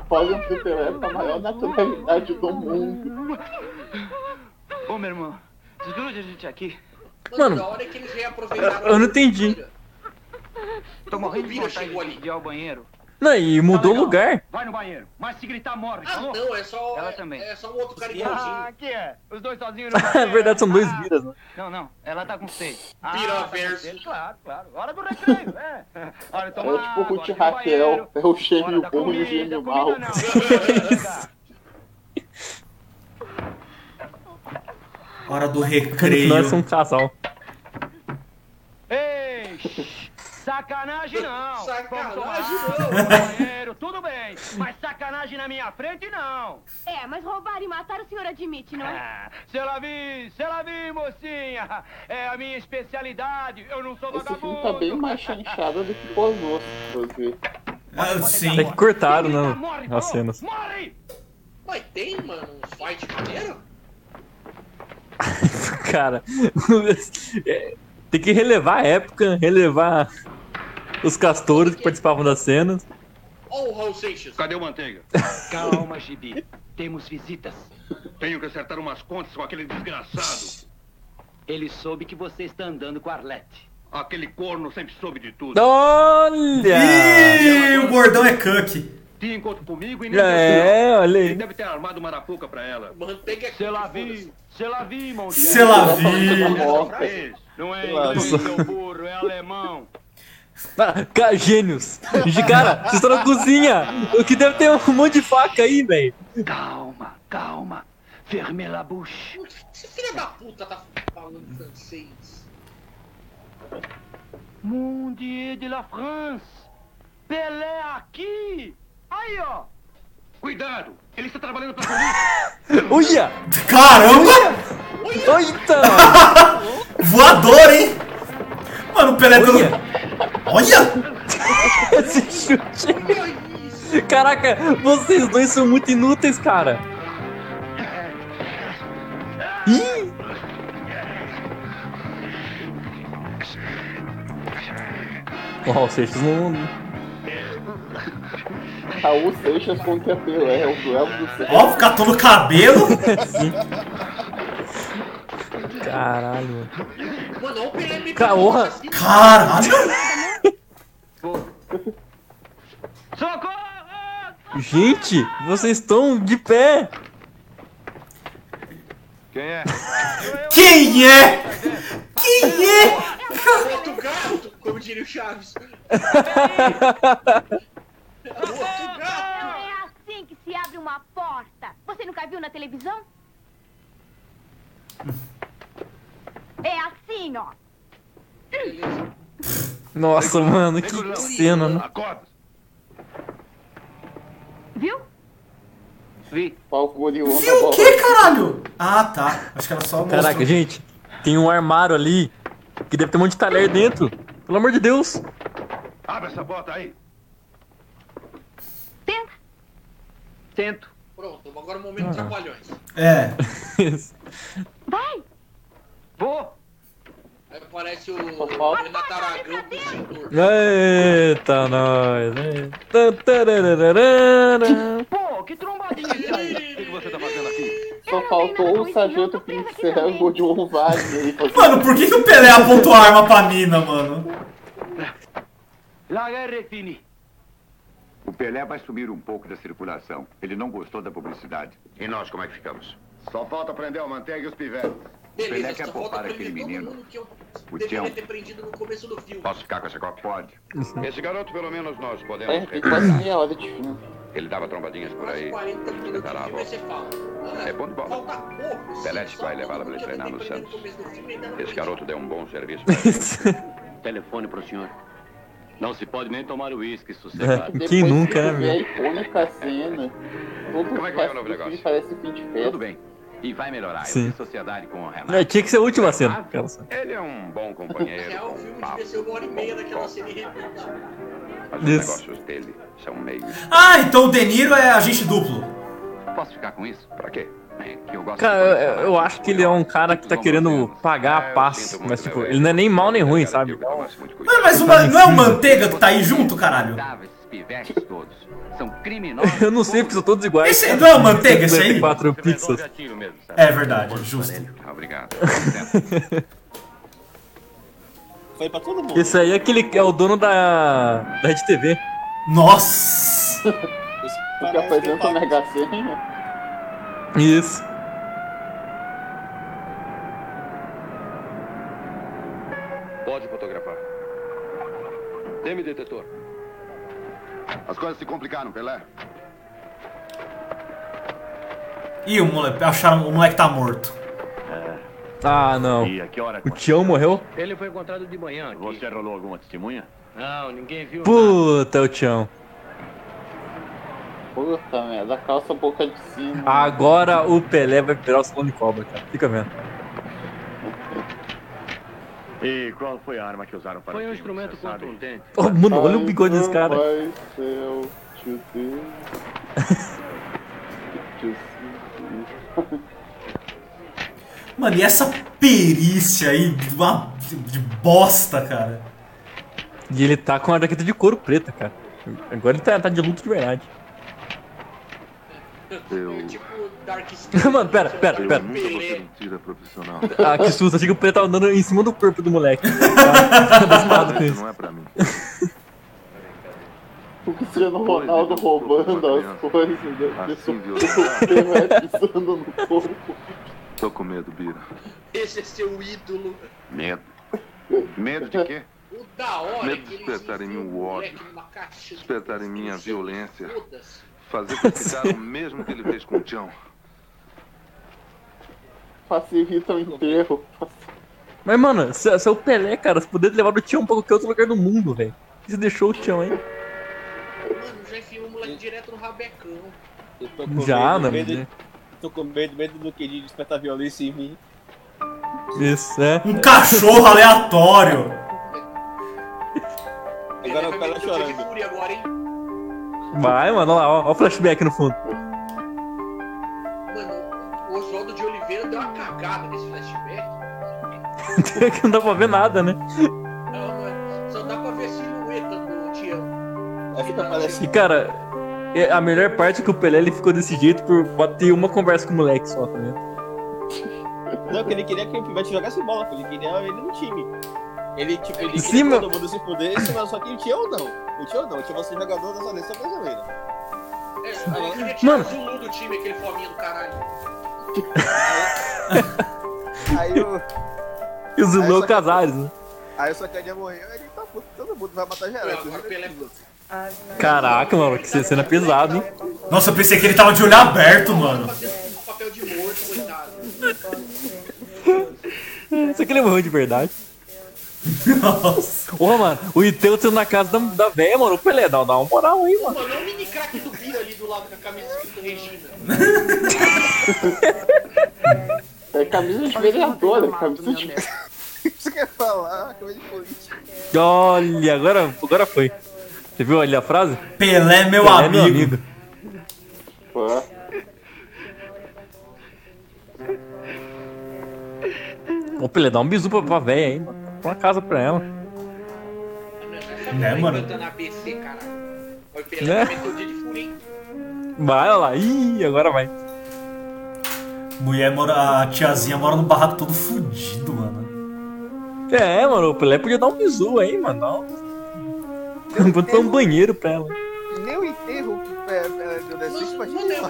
faz um supermercado maior na atualidade do mundo. Ô, meu irmão, desgrude a gente aqui. Mano, da hora que eles reaproveitaram. Eu não entendi. Tô morrendo de vontade de ir ao banheiro. Não, e mudou o lugar. Vai no banheiro, mas se gritar morre, tá louco? Ah, não, é só, ela é, também. É só um outro caricatinho. Ah, que é? Os dois sozinhos no banheiro. Na verdade, são dois viras, né? Não, não, ela tá com sede. Ah, Piraverso. Tá claro, claro. Hora do recreio, é. Hora de tomar água, é tipo o de Raquel, é o gêmeo bom e o gêmeo mau. Hora do recreio. Nós somos um casal. Ei! Sacanagem não! Sacanagem não! Banheiro, tudo bem, mas sacanagem na minha frente não! É, mas roubar e matar o senhor admite, não é? Ah, se ela vi, se ela vi, mocinha! É a minha especialidade, eu não sou vagabundo! Esse filme tá bem mais chanchado do que pornô, se você... Ah, sim! É que cortaram, não, as cenas. Morre! Mas tem, mano, uns fight maneiro? Cara, tem que relevar a época, relevar os castores que participavam das cenas. Ó, o Raul Seixas. Cadê o Manteiga? Calma, Gibi. Temos visitas. Tenho que acertar umas contas com aquele desgraçado. Ele soube que você está andando com a Arlete. Aquele corno sempre soube de tudo. Olha! Ih, o gordão é cuck. Tinha encontro comigo e nem... É, olha aí. Ele deve ter armado uma arapuca pra ela. Manteiga é cuck. Se lá vi, se lá vi, irmão. Se lá vi. Não é inglês, meu burro, é alemão. Ah, gênios. Cara, vocês estão na cozinha. O que deve ter um monte de faca aí, velho. Calma, calma. Fermez la bouche. Esse filho da puta tá falando francês. Mon Dieu de la France. Pelé aqui. Aí, ó. Cuidado, ele está trabalhando pra polícia. Uia! Caramba! Uia! Eita! Voador, hein? Mano, o Pelé... Olha! Pelo... Olha! Esse chute! Caraca, vocês dois são muito inúteis, cara! Ih! Ó, o Seixas não... Raul Seixas contra Pelé, é o duelo do Seixas. Ó, ficar todo o cabelo! Caralho. Mano, o Pelé me... Caralho. Gente, vocês estão de pé. Quem é? Quem é? Quem é? Bota o gato, como diria o Chaves. Bota o gato. Não é assim que se abre uma porta. Você nunca viu na televisão? É assim, ó. Nossa, mano, que cena, né? Viu? Vi. Viu o que, caralho? Ah, tá. Acho que era só o... Caraca, mostrou. Gente, tem um armário ali que deve ter um monte de talher dentro. Pelo amor de Deus. Abre essa bota aí. Tenta. Tento. Pronto, agora é o momento ah. de trabalhões. É. Vai. Vou! Aí parece o Renato Aragão com o cinturão. Eita, nós! Pô, que trombadinha! O que você tá fazendo aqui? Só faltou o sargento pincel de um vale aí. Mano, por que, que o Pelé apontou a arma pra mina, mano? La guerra est finie. O Pelé vai sumir um pouco da circulação. Ele não gostou da publicidade. E nós, como é que ficamos? Só falta prender o Manteiga e os pivetes. Beleza, que só falta prender aquele menino. Todo mundo que eu o deveria ter prendido no começo do filme. Posso ficar com essa copa? Pode. Esse garoto, pelo menos nós podemos... É, tem quase meia hora de filme. Ele dava trombadinhas por aí. quarenta minutos de filme, você fala. É bom de bola. Falta pouco. Pelete vai levá-la pra ele treinar no Santos. Esse garoto deu um bom serviço pra ele. Telefone pro senhor. Não se pode nem tomar o uísque, sossegado. Quem nunca, né, velho? Depois que icônica cena. Como é que vai o novo negócio? Parece fim de festa. Tudo bem. E vai melhorar essa sociedade com o Renato. É, tinha que ser a última cena. Ele é um bom companheiro. É, o filme devia ser uma hora e meia daquela cena irrepetível. Mas os negócios dele são meio... Ah, então o De Niro é agente duplo. Posso ficar com isso? Pra quê? Cara, eu, eu acho que ele é um cara que tá querendo pagar a paz, mas tipo, ele não é nem mal nem ruim, sabe? Mano, mas uma, não é o Manteiga que tá aí junto, caralho? Eu não sei, porque são todos iguais. Esse não é o Manteiga, esse aí? Pixels. É verdade, justo. Foi pra todo mundo. Esse aí é aquele é o dono da, da RedeTV. Nossa! O que apresenta o Mega Senha? Isso. Pode fotografar. Dê-me detetor. As coisas se complicaram, Pelé. Ih, o moleque, acharam, o moleque tá morto. É. Ah, não. O Tião morreu? Ele foi encontrado de manhã aqui. Você rolou alguma testemunha? Não, ninguém viu. Puta, o Tião. Puta merda, a calça boca de cima. Agora o Pelé vai virar o Salão de Cobra, cara. Fica vendo. E qual foi a arma que usaram para... Foi um instrumento contundente. Oh, mano, olha o bigode desse cara. Pai, seu, tio Deus. Tio Deus. Mano, e essa perícia aí de, uma, de bosta, cara? E ele tá com uma jaqueta de couro preta, cara. Agora ele tá, tá de luto de verdade. Eu... Mano, pera, pera, pera. Ah, que susto, achei que o Pelé tava andando em cima do corpo do moleque. Tá com isso. Não é pra mim. O Cristiano Ronaldo roubando as coisas. Assim, o Pelé vai pisando no corpo. Tô com medo, Bira. Esse é seu ídolo. Medo? Medo de quê? O da hora. Medo de despertar em mim o ódio, despertar em mim a violência. Fazer com que cara o mesmo que ele fez com o Tião. Facilita o enterro. Mas, mano, se, se é o Pelé, cara, se poder levar o Tião pra qualquer outro lugar do mundo, velho. Você deixou o Tião, hein? Mano, já enfiou o moleque direto no rabecão. Já, não, né? Tô com medo, medo do que de despertar violência em mim. Isso, é. Um cachorro aleatório! Agora o cara chorando. Vai, mano, olha lá, ó, ó o flashback no fundo. Mano, o Oswaldo de Oliveira deu uma cagada nesse flashback. Não dá pra ver nada, né? Não, mano, só dá pra ver a silhueta do Tião. Parece... E cara, a melhor parte é que o Pelé ele ficou desse jeito por bater uma conversa com o moleque só, tá vendo? Não, porque ele queria que o Pivete jogasse bola, porque ele queria ele no time. Ele, tipo, ele queria que todo mundo se pudesse, mas só que o Tião não. O Tio não, o Tio vai ser jogador da seleção brasileira. É, eu queria tirar o Zulu do time, aquele fominha do caralho. Aí eu... E o Zulu é o Casares, né? Aí o Sacaninha morreu, ele tá puto, todo mundo vai matar geral. Caraca, mano, que cena pesada, hein? Nossa, eu pensei que ele tava de olho aberto, mano. Papel de morto, coitado. Só que ele morreu de verdade. Nossa! Ô, mano, o Iteu tá na casa da, da véia, mano. O Pelé, dá, dá uma moral aí, mano. Mano, é o mini crack do Bira ali do lado com a camisa escrito Regina. É camisa de vereadora, camisa de... Isso que eu ia falar, camisa de política. Olha, agora, agora foi. Você viu ali a frase? Pelé, meu Pelé, amigo. Meu amigo. Pô. Ô, Pelé, dá um bisu pra, pra véia aí, mano. Uma casa pra ela. Né, mano? Né? Vai, olha lá. Ih, agora vai. Mulher mora... A tiazinha mora no barraco todo fudido, mano. É, mano. O Pelé podia dar um bisu aí, mano. Dá um... Vou dar um banheiro pra ela. Meu enterro... É, é, mano,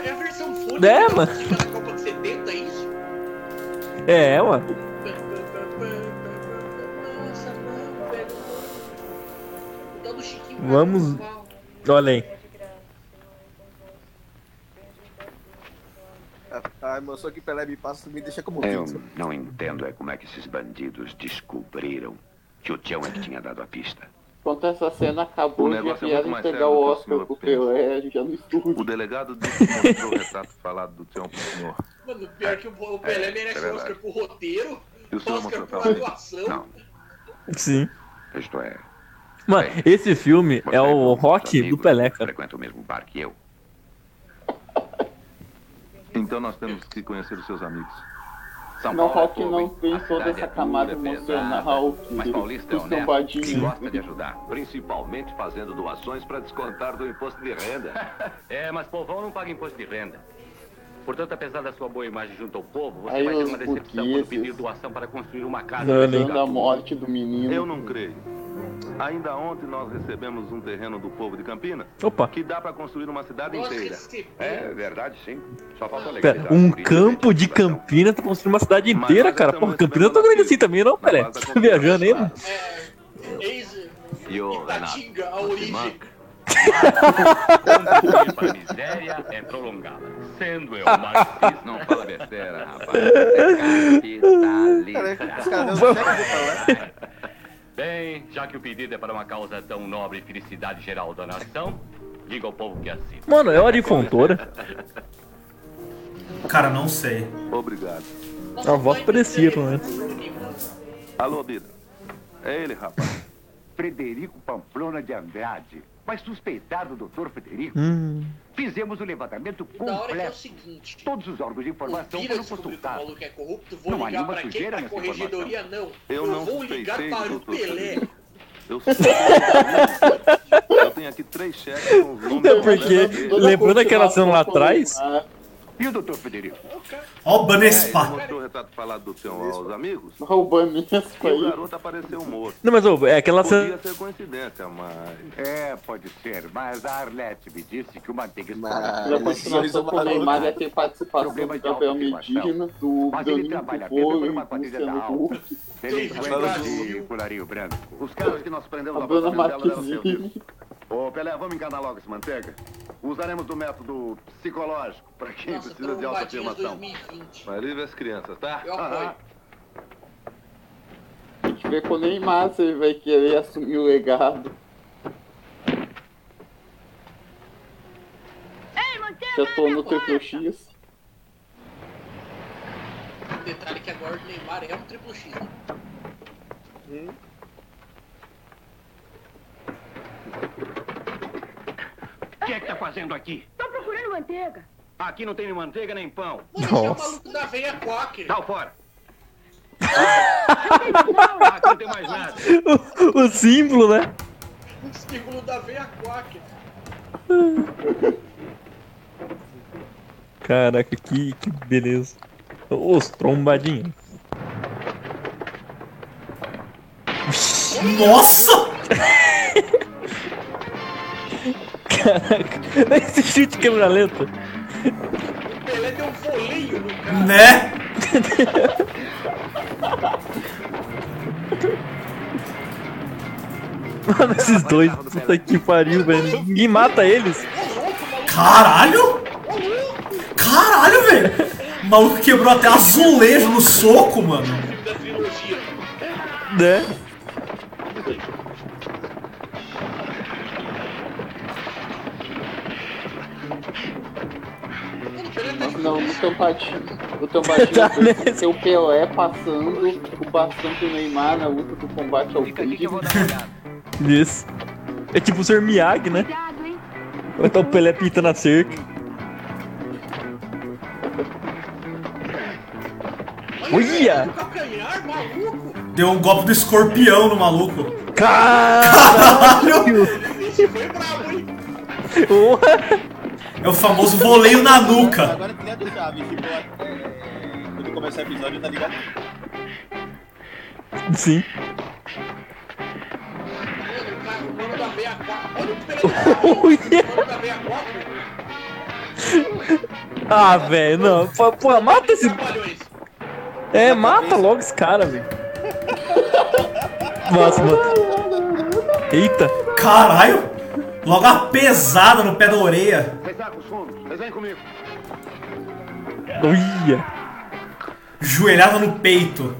é, é a versão foda. É, mano. É, mano. Vamos... Olha aí. A emoção que Pelé me passa me deixa como... Eu não entendo é como é que esses bandidos descobriram que o Tião é que tinha dado a pista. Quando essa cena acabou, já vieram entregar o Oscar pro Pelé, já no estúdio. O delegado disse que mostrou o retrato falado do Tião pro senhor. Mano, pior que o Pelé merece o Oscar pro roteiro, o Oscar pro atuação. Não. Sim. Isto é... Mano, esse filme é o rock do Pelé, cara. Frequenta o mesmo bar que eu. Então nós temos que conhecer os seus amigos. São não Paulo que é pobre, não tem toda essa camada é dura, emocional pesada, que, mas Paulista é honesto e gosta de ajudar, principalmente fazendo doações para descontar do imposto de renda. É, mas povão não paga imposto de renda. Portanto, apesar da sua boa imagem junto ao povo, você aí vai ter uma decepção por pedir doação para construir uma casa. Não, da morte do menino. Eu não creio. Ainda ontem nós recebemos um terreno do povo de Campinas. Opa. Que dá para construir uma cidade inteira. É verdade, sim. Só falta legalidade. Um campo de Campinas para construir uma cidade inteira, cara. Porra, Campinas não é grande assim também, não, Pelé? Tá viajando aí, mano? É, ex Ipatinga, a origem. Contribuir para a miséria é prolongada. Sendo eu marxista, não fala besteira, rapaz. Capitalista. Bem, já que o pedido é para uma causa tão nobre e felicidade geral da nação, diga ao povo que assim. Mano, é hora de fontora. Cara, não sei. Obrigado. A voz parecia, pelo menos. Alô, Bida. É ele, rapaz. Frederico Pamplona de Andrade, mas suspeitado do doutor Frederico. Hum. Fizemos o um levantamento completo. É o seguinte, todos os órgãos de informação foram consultados. Que é corrupto, vou não ligar há nenhuma sujeira nessa informação. Não. Eu, eu não vou ligar para o Pelé. Eu sou eu tenho aqui três cheques com os nomes. É porque, lembrando aquela cena lá atrás... Ah. E o doutor Frederico? Ó o Banespa. Ele mostrou o retrato falado do seu aos amigos. Ó o Banespa aí. O garoto apareceu morto. Não, mas ó, é aquela... Podia ser coincidência, mas... É, pode ser, mas a Arlete me disse que o Manteiga estourado... A continuação com o Neymar ia ter participação do Gabriel Medina, do Danilo Pô e do Luciano Huck. Ele foi de colarinho branco. Os caras que nós prendemos... A Bruna Marquezine. Ô, Pelé, vamos encanar logo esse Manteiga? Usaremos do método psicológico para quem nossa, precisa de autoafirmação. Mas livre as crianças, tá? Eu apoio. A gente vê com o Neymar se ele vai querer assumir o legado. Ei, Manteiga! Já tô no triplo X. O detalhe é que agora o Neymar é um triplo X. Hum. O que é que tá fazendo aqui? Tô procurando manteiga. Aqui não tem nem manteiga nem pão. Você é o maluco da veia coque. Tá fora. Ah, aqui não tem mais nada. O, o símbolo, né? O símbolo da veia coque. Caraca, que, que beleza. Os trombadinhos. Nossa! Caraca, esse chute quebra lenta. O Pelé deu um folinho no cara. Né? Mano, esses dois, puta que pariu, velho. Ninguém mata eles. Caralho! Caralho, velho! O maluco quebrou até azulejo no soco, mano. Né? Não, no Tampadinho. O Tampadinho tá tem o Pelé passando o bastão do Neymar na luta do combate ao crime. Isso. É tipo o Senhor Miyagi, né? Vai estar o Pelé pintando a cerca. Olha! Deu um golpe do escorpião no maluco. Caralho! Esse foi bravo, hein? É o famoso voleio na nuca. Agora tem a do Chaves, quando começar o episódio, tá ligado? Sim. Ah, velho, não. Porra, mata esse... É, mata logo esse cara, velho. Nossa, mano. Eita. Caralho. Logo a pesada no pé da orelha. Vem comigo. Doia. Joelhada no peito.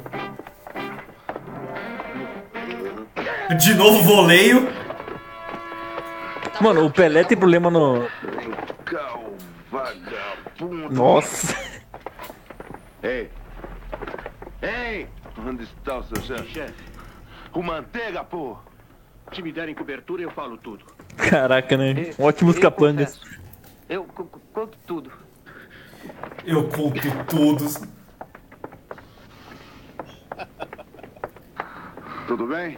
De novo voleio. Mano, o Pelé tem problema no... Nossa. Ei. Ei. Onde está o seu chefe? O Manteiga, pô. Se me derem cobertura, eu falo tudo. Caraca, né? Ótimos capangas. Eu conto tudo. Eu conto todos. Tudo bem?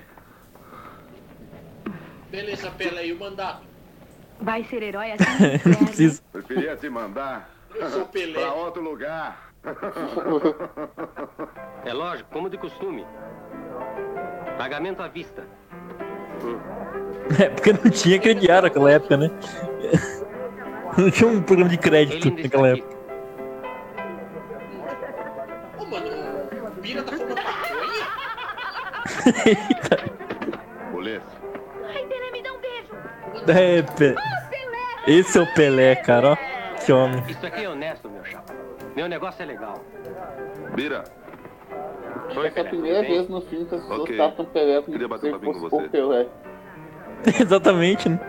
Beleza, Pela, e o mandato? Vai ser herói assim? Não preciso. Preferia te mandar para outro lugar. É lógico, como de costume. Pagamento à vista. É porque não tinha crediário naquela época, né? Não tinha um programa de crédito naquela época. Ô, mano, o Bira tá fumando maconha? Eita. Polícia. Ai, Pelé, me dá um beijo. É, Pelé. Esse é o Pelé, cara, ó. Que homem. Isso aqui é honesto, meu chapa. Meu negócio é legal. Bira. Foi essa é a primeira vez no filme que as pessoas okay. tratam o Pelé como se fosse o Pelé. Exatamente, né?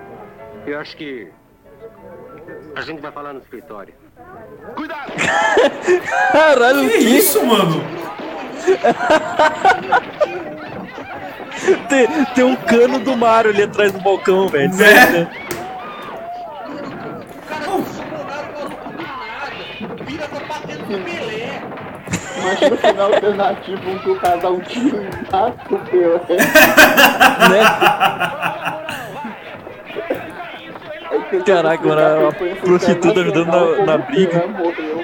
Eu acho que a gente vai falar no escritório. Cuidado! Caralho, que, que é isso, mano? tem, tem um cano do Mario ali atrás do balcão, velho. Né? Mas no final alternativo, um que o casal tira e mata o Pelé. Né? Caraca, mano, a prostituta ajudando na, na briga. Morreu.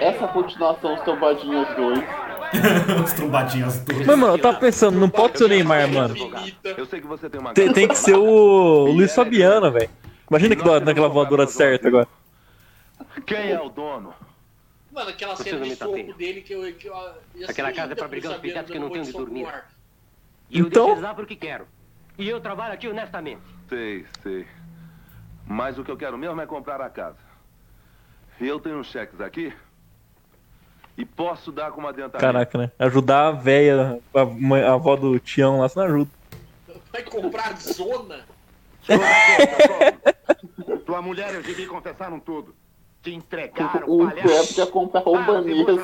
Essa continuação, os Tombadinhas dois. Os trombadinhas todas. Mas, mano, eu tava pensando, não pode ser o Neymar, mano. Eu sei que você tem, uma tem, tem que ser o Luiz Fabiano, velho. Imagina que dá naquela voadora certa agora. Quem é o dono? Mano, aquela cena de soco dele que eu... Que eu aquela casa é pra brigar os pedidos que não tem onde dormir. E eu então... deixo lá porque quero. E eu trabalho aqui honestamente. Sei, sei. Mas o que eu quero mesmo é comprar a casa. E eu tenho uns cheques aqui... E posso dar com uma adiantamento. Caraca, né? Ajudar a véia, a, mãe, a avó do Tião lá, se não ajuda. Vai comprar zona? Zona, zona. Tua mulher e o Gibi confessaram tudo. Te entregaram, o palhaço. O Pepe já comprou o banheiro,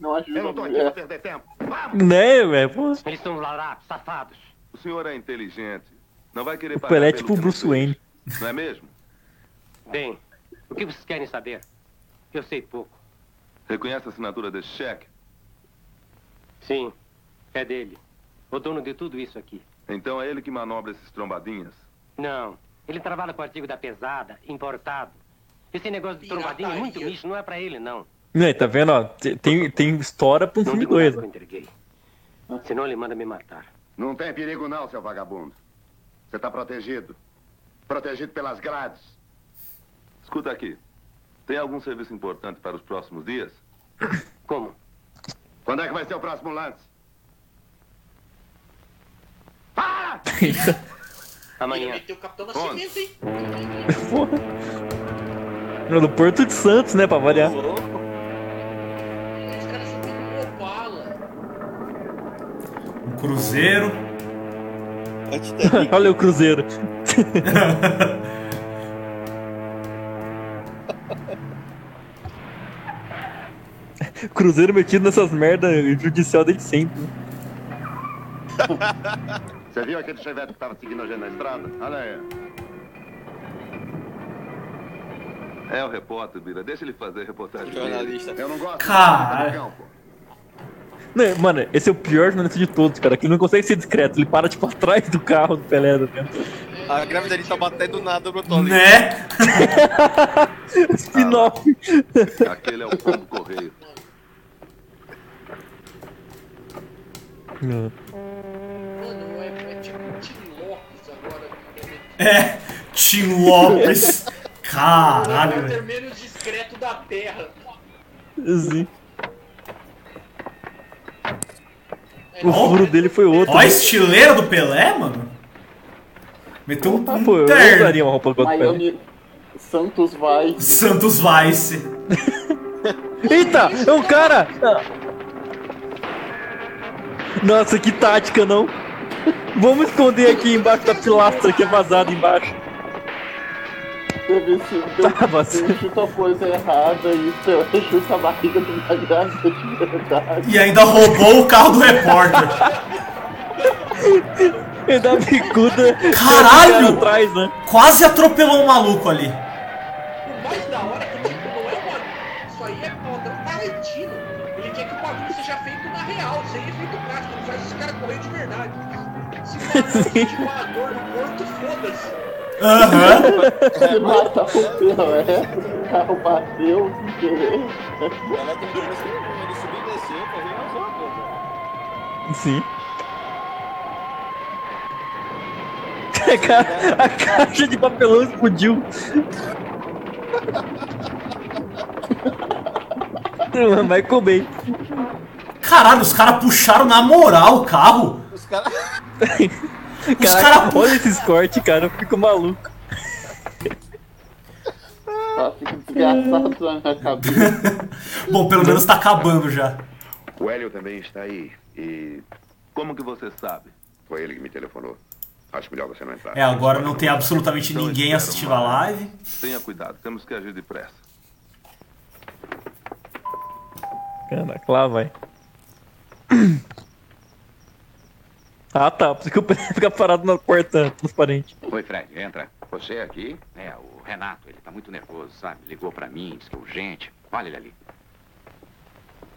não ajuda. Eu não tô aqui pra perder tempo. Vamos! Né, velho? Eles são larapos, safados. O senhor é inteligente. Não vai querer pagar. O Pelé é tipo o Bruce Wayne. Não é mesmo? Bem, o que vocês querem saber? Eu sei pouco. Reconhece a assinatura desse cheque? Sim, é dele. O dono de tudo isso aqui. Então é ele que manobra esses trombadinhas? Não, ele trabalha com artigo da pesada, importado. Esse negócio de trombadinha é muito lixo, não é pra ele, não. Não, tá vendo, ó? Tem, tem história pra um filme dois. Não entreguei. Senão ele manda me matar. Não tem perigo não, seu vagabundo. Você tá protegido. Protegido pelas grades. Escuta aqui. Tem algum serviço importante para os próximos dias? Como? Quando é que vai ser o próximo lance? Ah! Amanhã. Tem o Capitão Nascimento, hein? Porra. No Porto de Santos, né? Pra variar. Os caras só tem um Opala. Um cruzeiro. Olha o cruzeiro. Cruzeiro metido nessas merdas judicial desde sempre. Você viu aquele chevette que tava seguindo a gente na estrada? Olha aí. É o repórter, Bira. Deixa ele fazer a reportagem. Jornalista. Eu não gosto. Cara. Não, mano, esse é o pior jornalista de todos, cara. Que não consegue ser discreto. Ele para, tipo, atrás do carro do Pelé. Do a grávida dele tá batendo nada, brotou ali. Né? Spin-off. Ah, aquele é o Pombo Correio. Mano, é, é tipo Tim Lopes agora. É, Tim Lopes. Caralho, velho. É o menos discreto da terra. Sim. O furo dele foi outro. Ó a estileira do Pelé, mano. Meteu um terno. Pô, eu usaria uma roupa do Pelé. Santos Vice. Santos Vice. Eita, é um cara. Nossa, que tática, não? Vamos esconder aqui embaixo da pilastra que é vazada embaixo. Deve ser porque chuta a coisa errada e chuta a barriga de uma grávida de verdade. E ainda roubou o carro do repórter. E da bicuda. Caralho! Atrás, né? Quase atropelou um maluco ali. O mais da hora é que não é padrão. Isso aí é padrão argentino. Ele quer que o padrão seja feito na real. Isso aí é feito prático. Não faz os caras correr de verdade. Se for uma dor no corpo, foda-se. Aham. Uhum. Mata o pelo, é. O carro bateu sem querer. Ela tem que ele subir e descer pra ver as outras. Sim. A, ca... a caixa de papelão explodiu. Vai comer. Caralho, os caras puxaram na moral o carro. Os caras. Os caras puxam. Olha esses cortes, cara. Eu fico maluco. Ah, fica desgraçado na minha cabeça. Bom, pelo menos tá acabando já. O Hélio também está aí. E como que você sabe? Foi ele que me telefonou. Acho melhor você não entrar. É, agora não tem absolutamente ninguém assistindo a live. Tenha cuidado, temos que agir depressa. Caraca, lá vai. Ah, tá, porque eu ficar parado na porta transparente. Oi, Fred, entra. Você aqui? É, o Renato, ele tá muito nervoso, sabe? Ligou pra mim, disse que é urgente. Olha ele ali.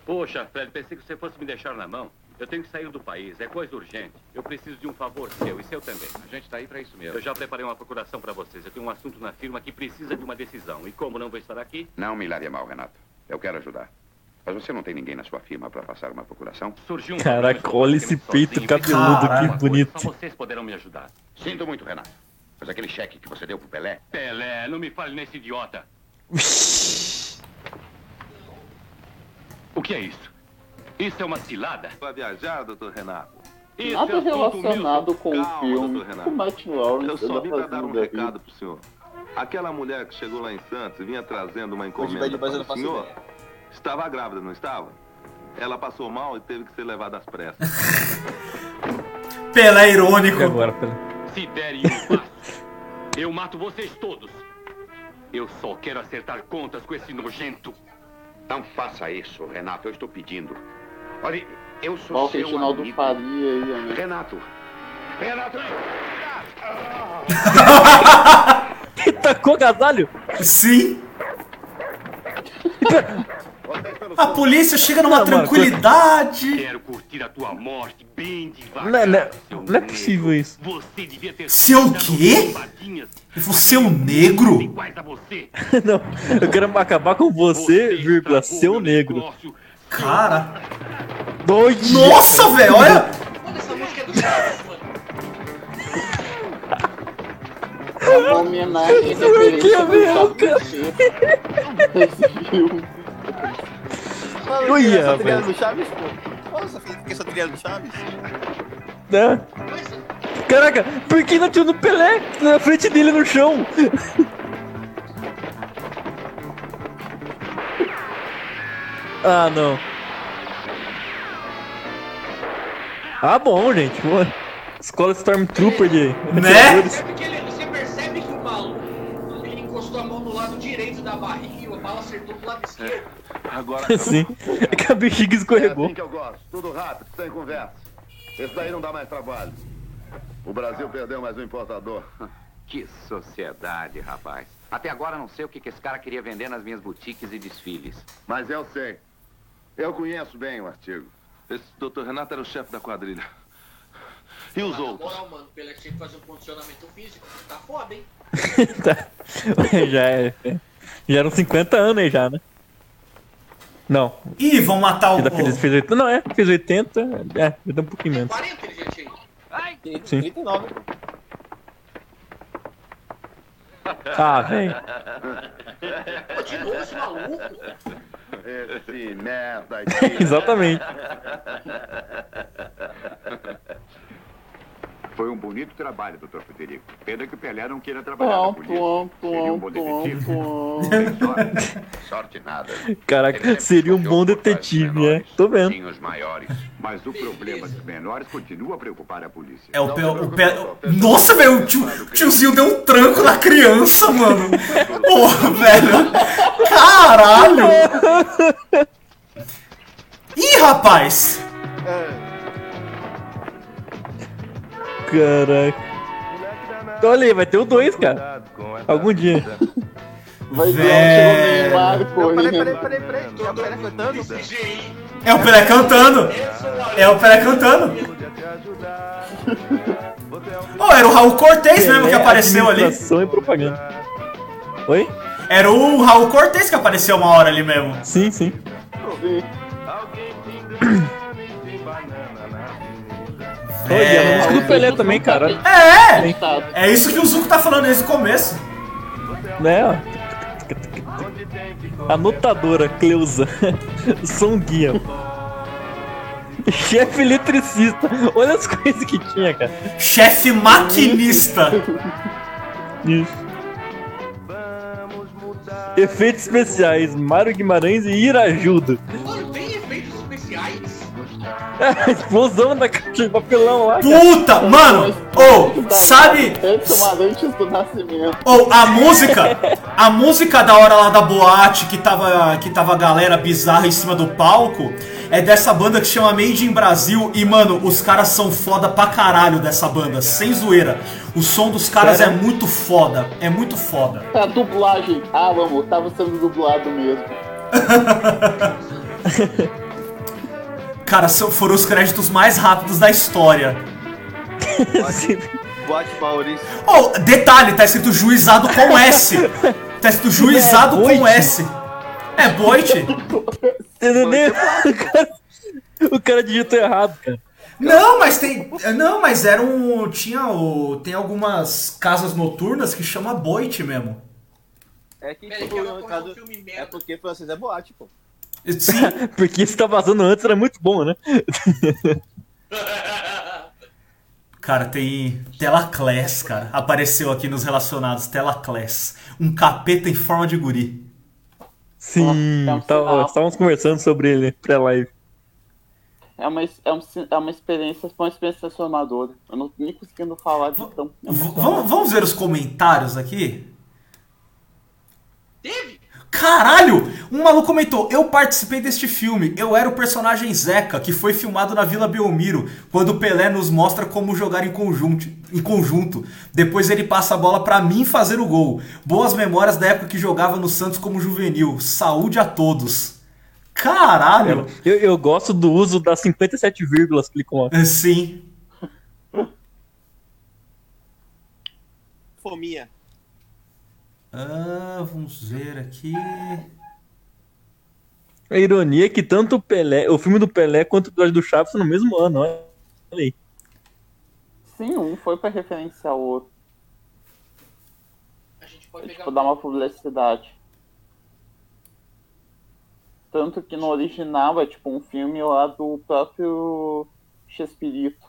Poxa, Fred, pensei que você fosse me deixar na mão. Eu tenho que sair do país, é coisa urgente. Eu preciso de um favor seu e seu também. A gente tá aí pra isso mesmo. Eu já preparei uma procuração pra vocês. Eu tenho um assunto na firma que precisa de uma decisão. E como não vou estar aqui... Não me largue mal, Renato. Eu quero ajudar. Mas você não tem ninguém na sua firma pra passar uma procuração? Surgiu um... Caraca, olha esse peito cabeludo, que bonito. Só vocês poderão me ajudar. Sinto muito, Renato. Mas aquele cheque que você deu pro Pelé... Pelé, não me fale nesse idiota. O que é isso? Isso é uma cilada? Vai viajar, doutor Renato? Isso. Nada é relacionado com o filme. Calma, o Matt Lawrence. Eu só vim pra dar um recado pro senhor. Aquela mulher que chegou lá em Santos vinha trazendo uma encomenda para o senhor. Estava grávida, não estava? Ela passou mal e teve que ser levada às pressas. Pelé irônico. Agora, Pelé. Se derem um passo, eu mato vocês todos. Eu só quero acertar contas com esse nojento. Não faça isso, Renato. Eu estou pedindo. Olha, eu sou Volta seu amigo. Do Faria aí, amigo. Renato. Renato. Ele tacou casalho? Sim. A polícia chega numa não, tranquilidade. Quero curtir a tua morte bem devagar. Não, não, não é possível isso. Você devia ter... Seu quê? Você é um negro? Não, eu quero acabar com você, vírgula, seu negro. Cara, doido. Nossa, velho, olha. Essa música é do é uma homenagem referência ao Chaves. Olha essa trilha do Chaves, pô. Olha essa trilha do Chaves. Né? Caraca, por que não tinha o Pelé na frente dele no chão? Ah, não. Ah, bom, gente. Pô. Escola Stormtrooper de... Né? Você percebe que o maluco, ele encostou a mão no lado direito da barriga e o bala acertou do lado esquerdo. Agora... Sim, é que a bexiga escorregou. É assim que eu gosto. Tudo rápido, sem conversa. Esse daí não dá mais trabalho. O Brasil perdeu mais um importador. Que sociedade, rapaz. Até agora não sei o que, que esse cara queria vender nas minhas boutiques e desfiles. Mas eu sei. Eu conheço bem o artigo. Esse doutor Renato era o chefe da quadrilha. E os ah, outros? Moral, mano, pelo que tinha que fazer um condicionamento físico. Tá foda, hein? Tá. Já, é, já eram cinquenta anos aí já, né? Não. Ih, vão matar o... Fez, fez oitenta, não, é, fez oitenta. É, vai dar um pouquinho menos. quarenta ele já tinha. Ai, sim. trinta e nove. Ah, velho. Pô, de novo esse maluco? Esse merda aqui. Exatamente. Foi um bonito trabalho, doutor Frederico. Pena que o Pelé não queira trabalhar pom, na polícia. Pom, pom, seria um bom detetive. Pom, pom. Sorte. Sorte nada. Caraca, seria um bom detetive, é? Tô vendo. Mas o problema dos menores continua a preocupar a polícia. É o Pelé. O pe... Nossa, velho, o tio, tiozinho deu um tranco na criança, mano. Porra, velho. Caralho. Ih, rapaz. Caraca. Então olha aí, vai ter o dois, cara. Algum dia. Vai ver, chegou o Neymar. Peraí, peraí, peraí, peraí. É o Pelé cantando? É o Pelé cantando. É o Pelé cantando. Oh, era o Raul Cortez mesmo que apareceu ali. E propaganda. Oi? Era o Raul Cortez que apareceu uma hora ali mesmo. Sim, sim. É, é a música do Pelé também, cara. É, é isso que o Zuko tá falando desde o começo. Né, ó. Anotadora, Cleusa. Som guia. Chefe eletricista. Olha as coisas que tinha, cara. Chefe maquinista. Isso. Efeitos especiais. Mário Guimarães e Irajudo. É, explosão da caixa de papelão lá. Puta, cara. Mano! Ou, oh, sabe? Ou, oh, a música, a música da hora lá da boate que tava, que tava a galera bizarra em cima do palco é dessa banda que chama Made in Brasil. E, mano, os caras são foda pra caralho dessa banda, sem zoeira. O som dos caras Sério? é muito foda, é muito foda. Tá, dublagem. Ah, vamos, tava sendo dublado mesmo. Cara, foram os créditos mais rápidos da história. Boate Maurício. Oh, detalhe, tá escrito juizado com S. Tá escrito juizado é, com boite. S. É boite. O cara digitou errado, cara. Não, mas tem... Não, mas era um... Tinha o... Tem algumas casas noturnas que chama boite mesmo. É que... Pera, tipo, no caso, é porque francês é boate, pô. Sim. Porque isso tá vazando antes era muito bom, né? Cara, tem Telaclass, cara. Apareceu aqui nos relacionados, Telaclass. Um capeta em forma de guri. Sim, é um tá, estávamos conversando sobre ele pré-live. É uma, é, um, é uma experiência, uma experiência transformadora. Eu não nem conseguindo falar de tão... V- vamos, vamos ver os comentários aqui? Teve? Caralho! Um maluco comentou: eu participei deste filme, eu era o personagem Zeca, que foi filmado na Vila Belmiro, quando o Pelé nos mostra como jogar em conjunto, em conjunto. Depois ele passa a bola pra mim fazer o gol. Boas memórias da época que jogava no Santos como juvenil. Saúde a todos. Caralho! Eu, eu gosto do uso das cinquenta e sete vírgulas que ele coloca. Sim. Fominha. Ah, vamos ver aqui. A ironia é que tanto o Pelé, o filme do Pelé quanto o episódio do Chaves são no mesmo ano, olha aí. Sim, um foi pra referenciar o outro. A gente pode é, tipo, pegar... dar uma publicidade. Tanto que no original é tipo um filme lá do próprio Chespirito.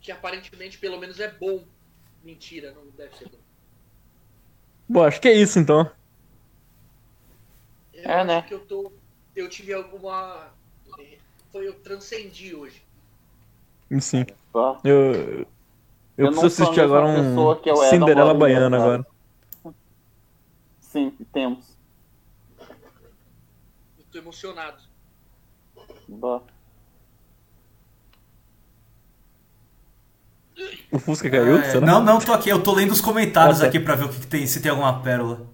Que aparentemente pelo menos é bom. Mentira, não deve ser bom. Bom, acho que é isso então. Eu é, acho né? que eu tô. Eu tive alguma. Foi eu transcendi hoje. Sim. Eu, eu, eu preciso assistir agora um que eu era, Cinderela Baiana agora. Sim, temos. Eu tô emocionado. Boa. O Fusca caiu? Ah, é. Não, não, tô aqui. Eu tô lendo os comentários ah, tá. aqui pra ver o que, que tem, se tem alguma pérola.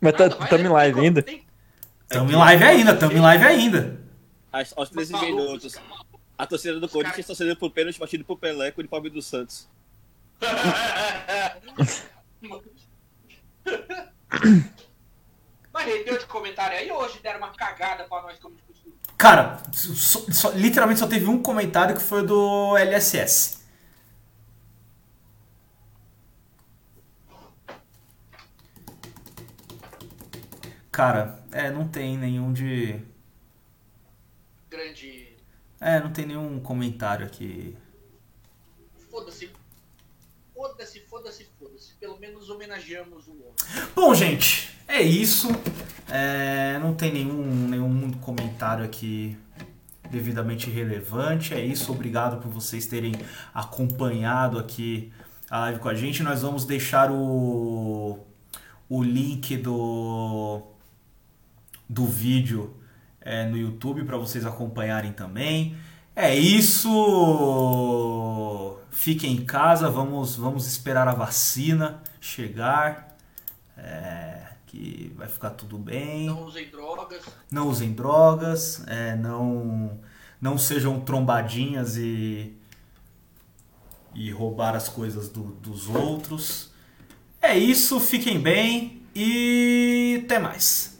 Mas tá, Nada, tamo em live ainda? Tamo em live ainda, tamo em live ainda. As, aos treze minutos, a torcida do Corinthians está torcendo por pênalti partido pro Pelé com o uniforme do Santos. Mas rendeu de comentário aí hoje, deram uma cagada pra nós como de costume. Cara, só, só, literalmente só teve um comentário que foi do L S S. Cara, é, não tem nenhum de... Grande... É, não tem nenhum comentário aqui. Foda-se. Foda-se, foda-se, foda-se. Pelo menos homenageamos o homem. Bom, gente, é isso. É, não tem nenhum, nenhum comentário aqui devidamente relevante. É isso. Obrigado por vocês terem acompanhado aqui a live com a gente. Nós vamos deixar o, o link do, do vídeo é, no YouTube para vocês acompanharem também. É isso. Fiquem em casa, vamos, vamos esperar a vacina chegar, é, que vai ficar tudo bem. Não usem drogas. Não usem drogas, é, não, não sejam trombadinhas e, e roubar as coisas do, dos outros. É isso, fiquem bem e até mais.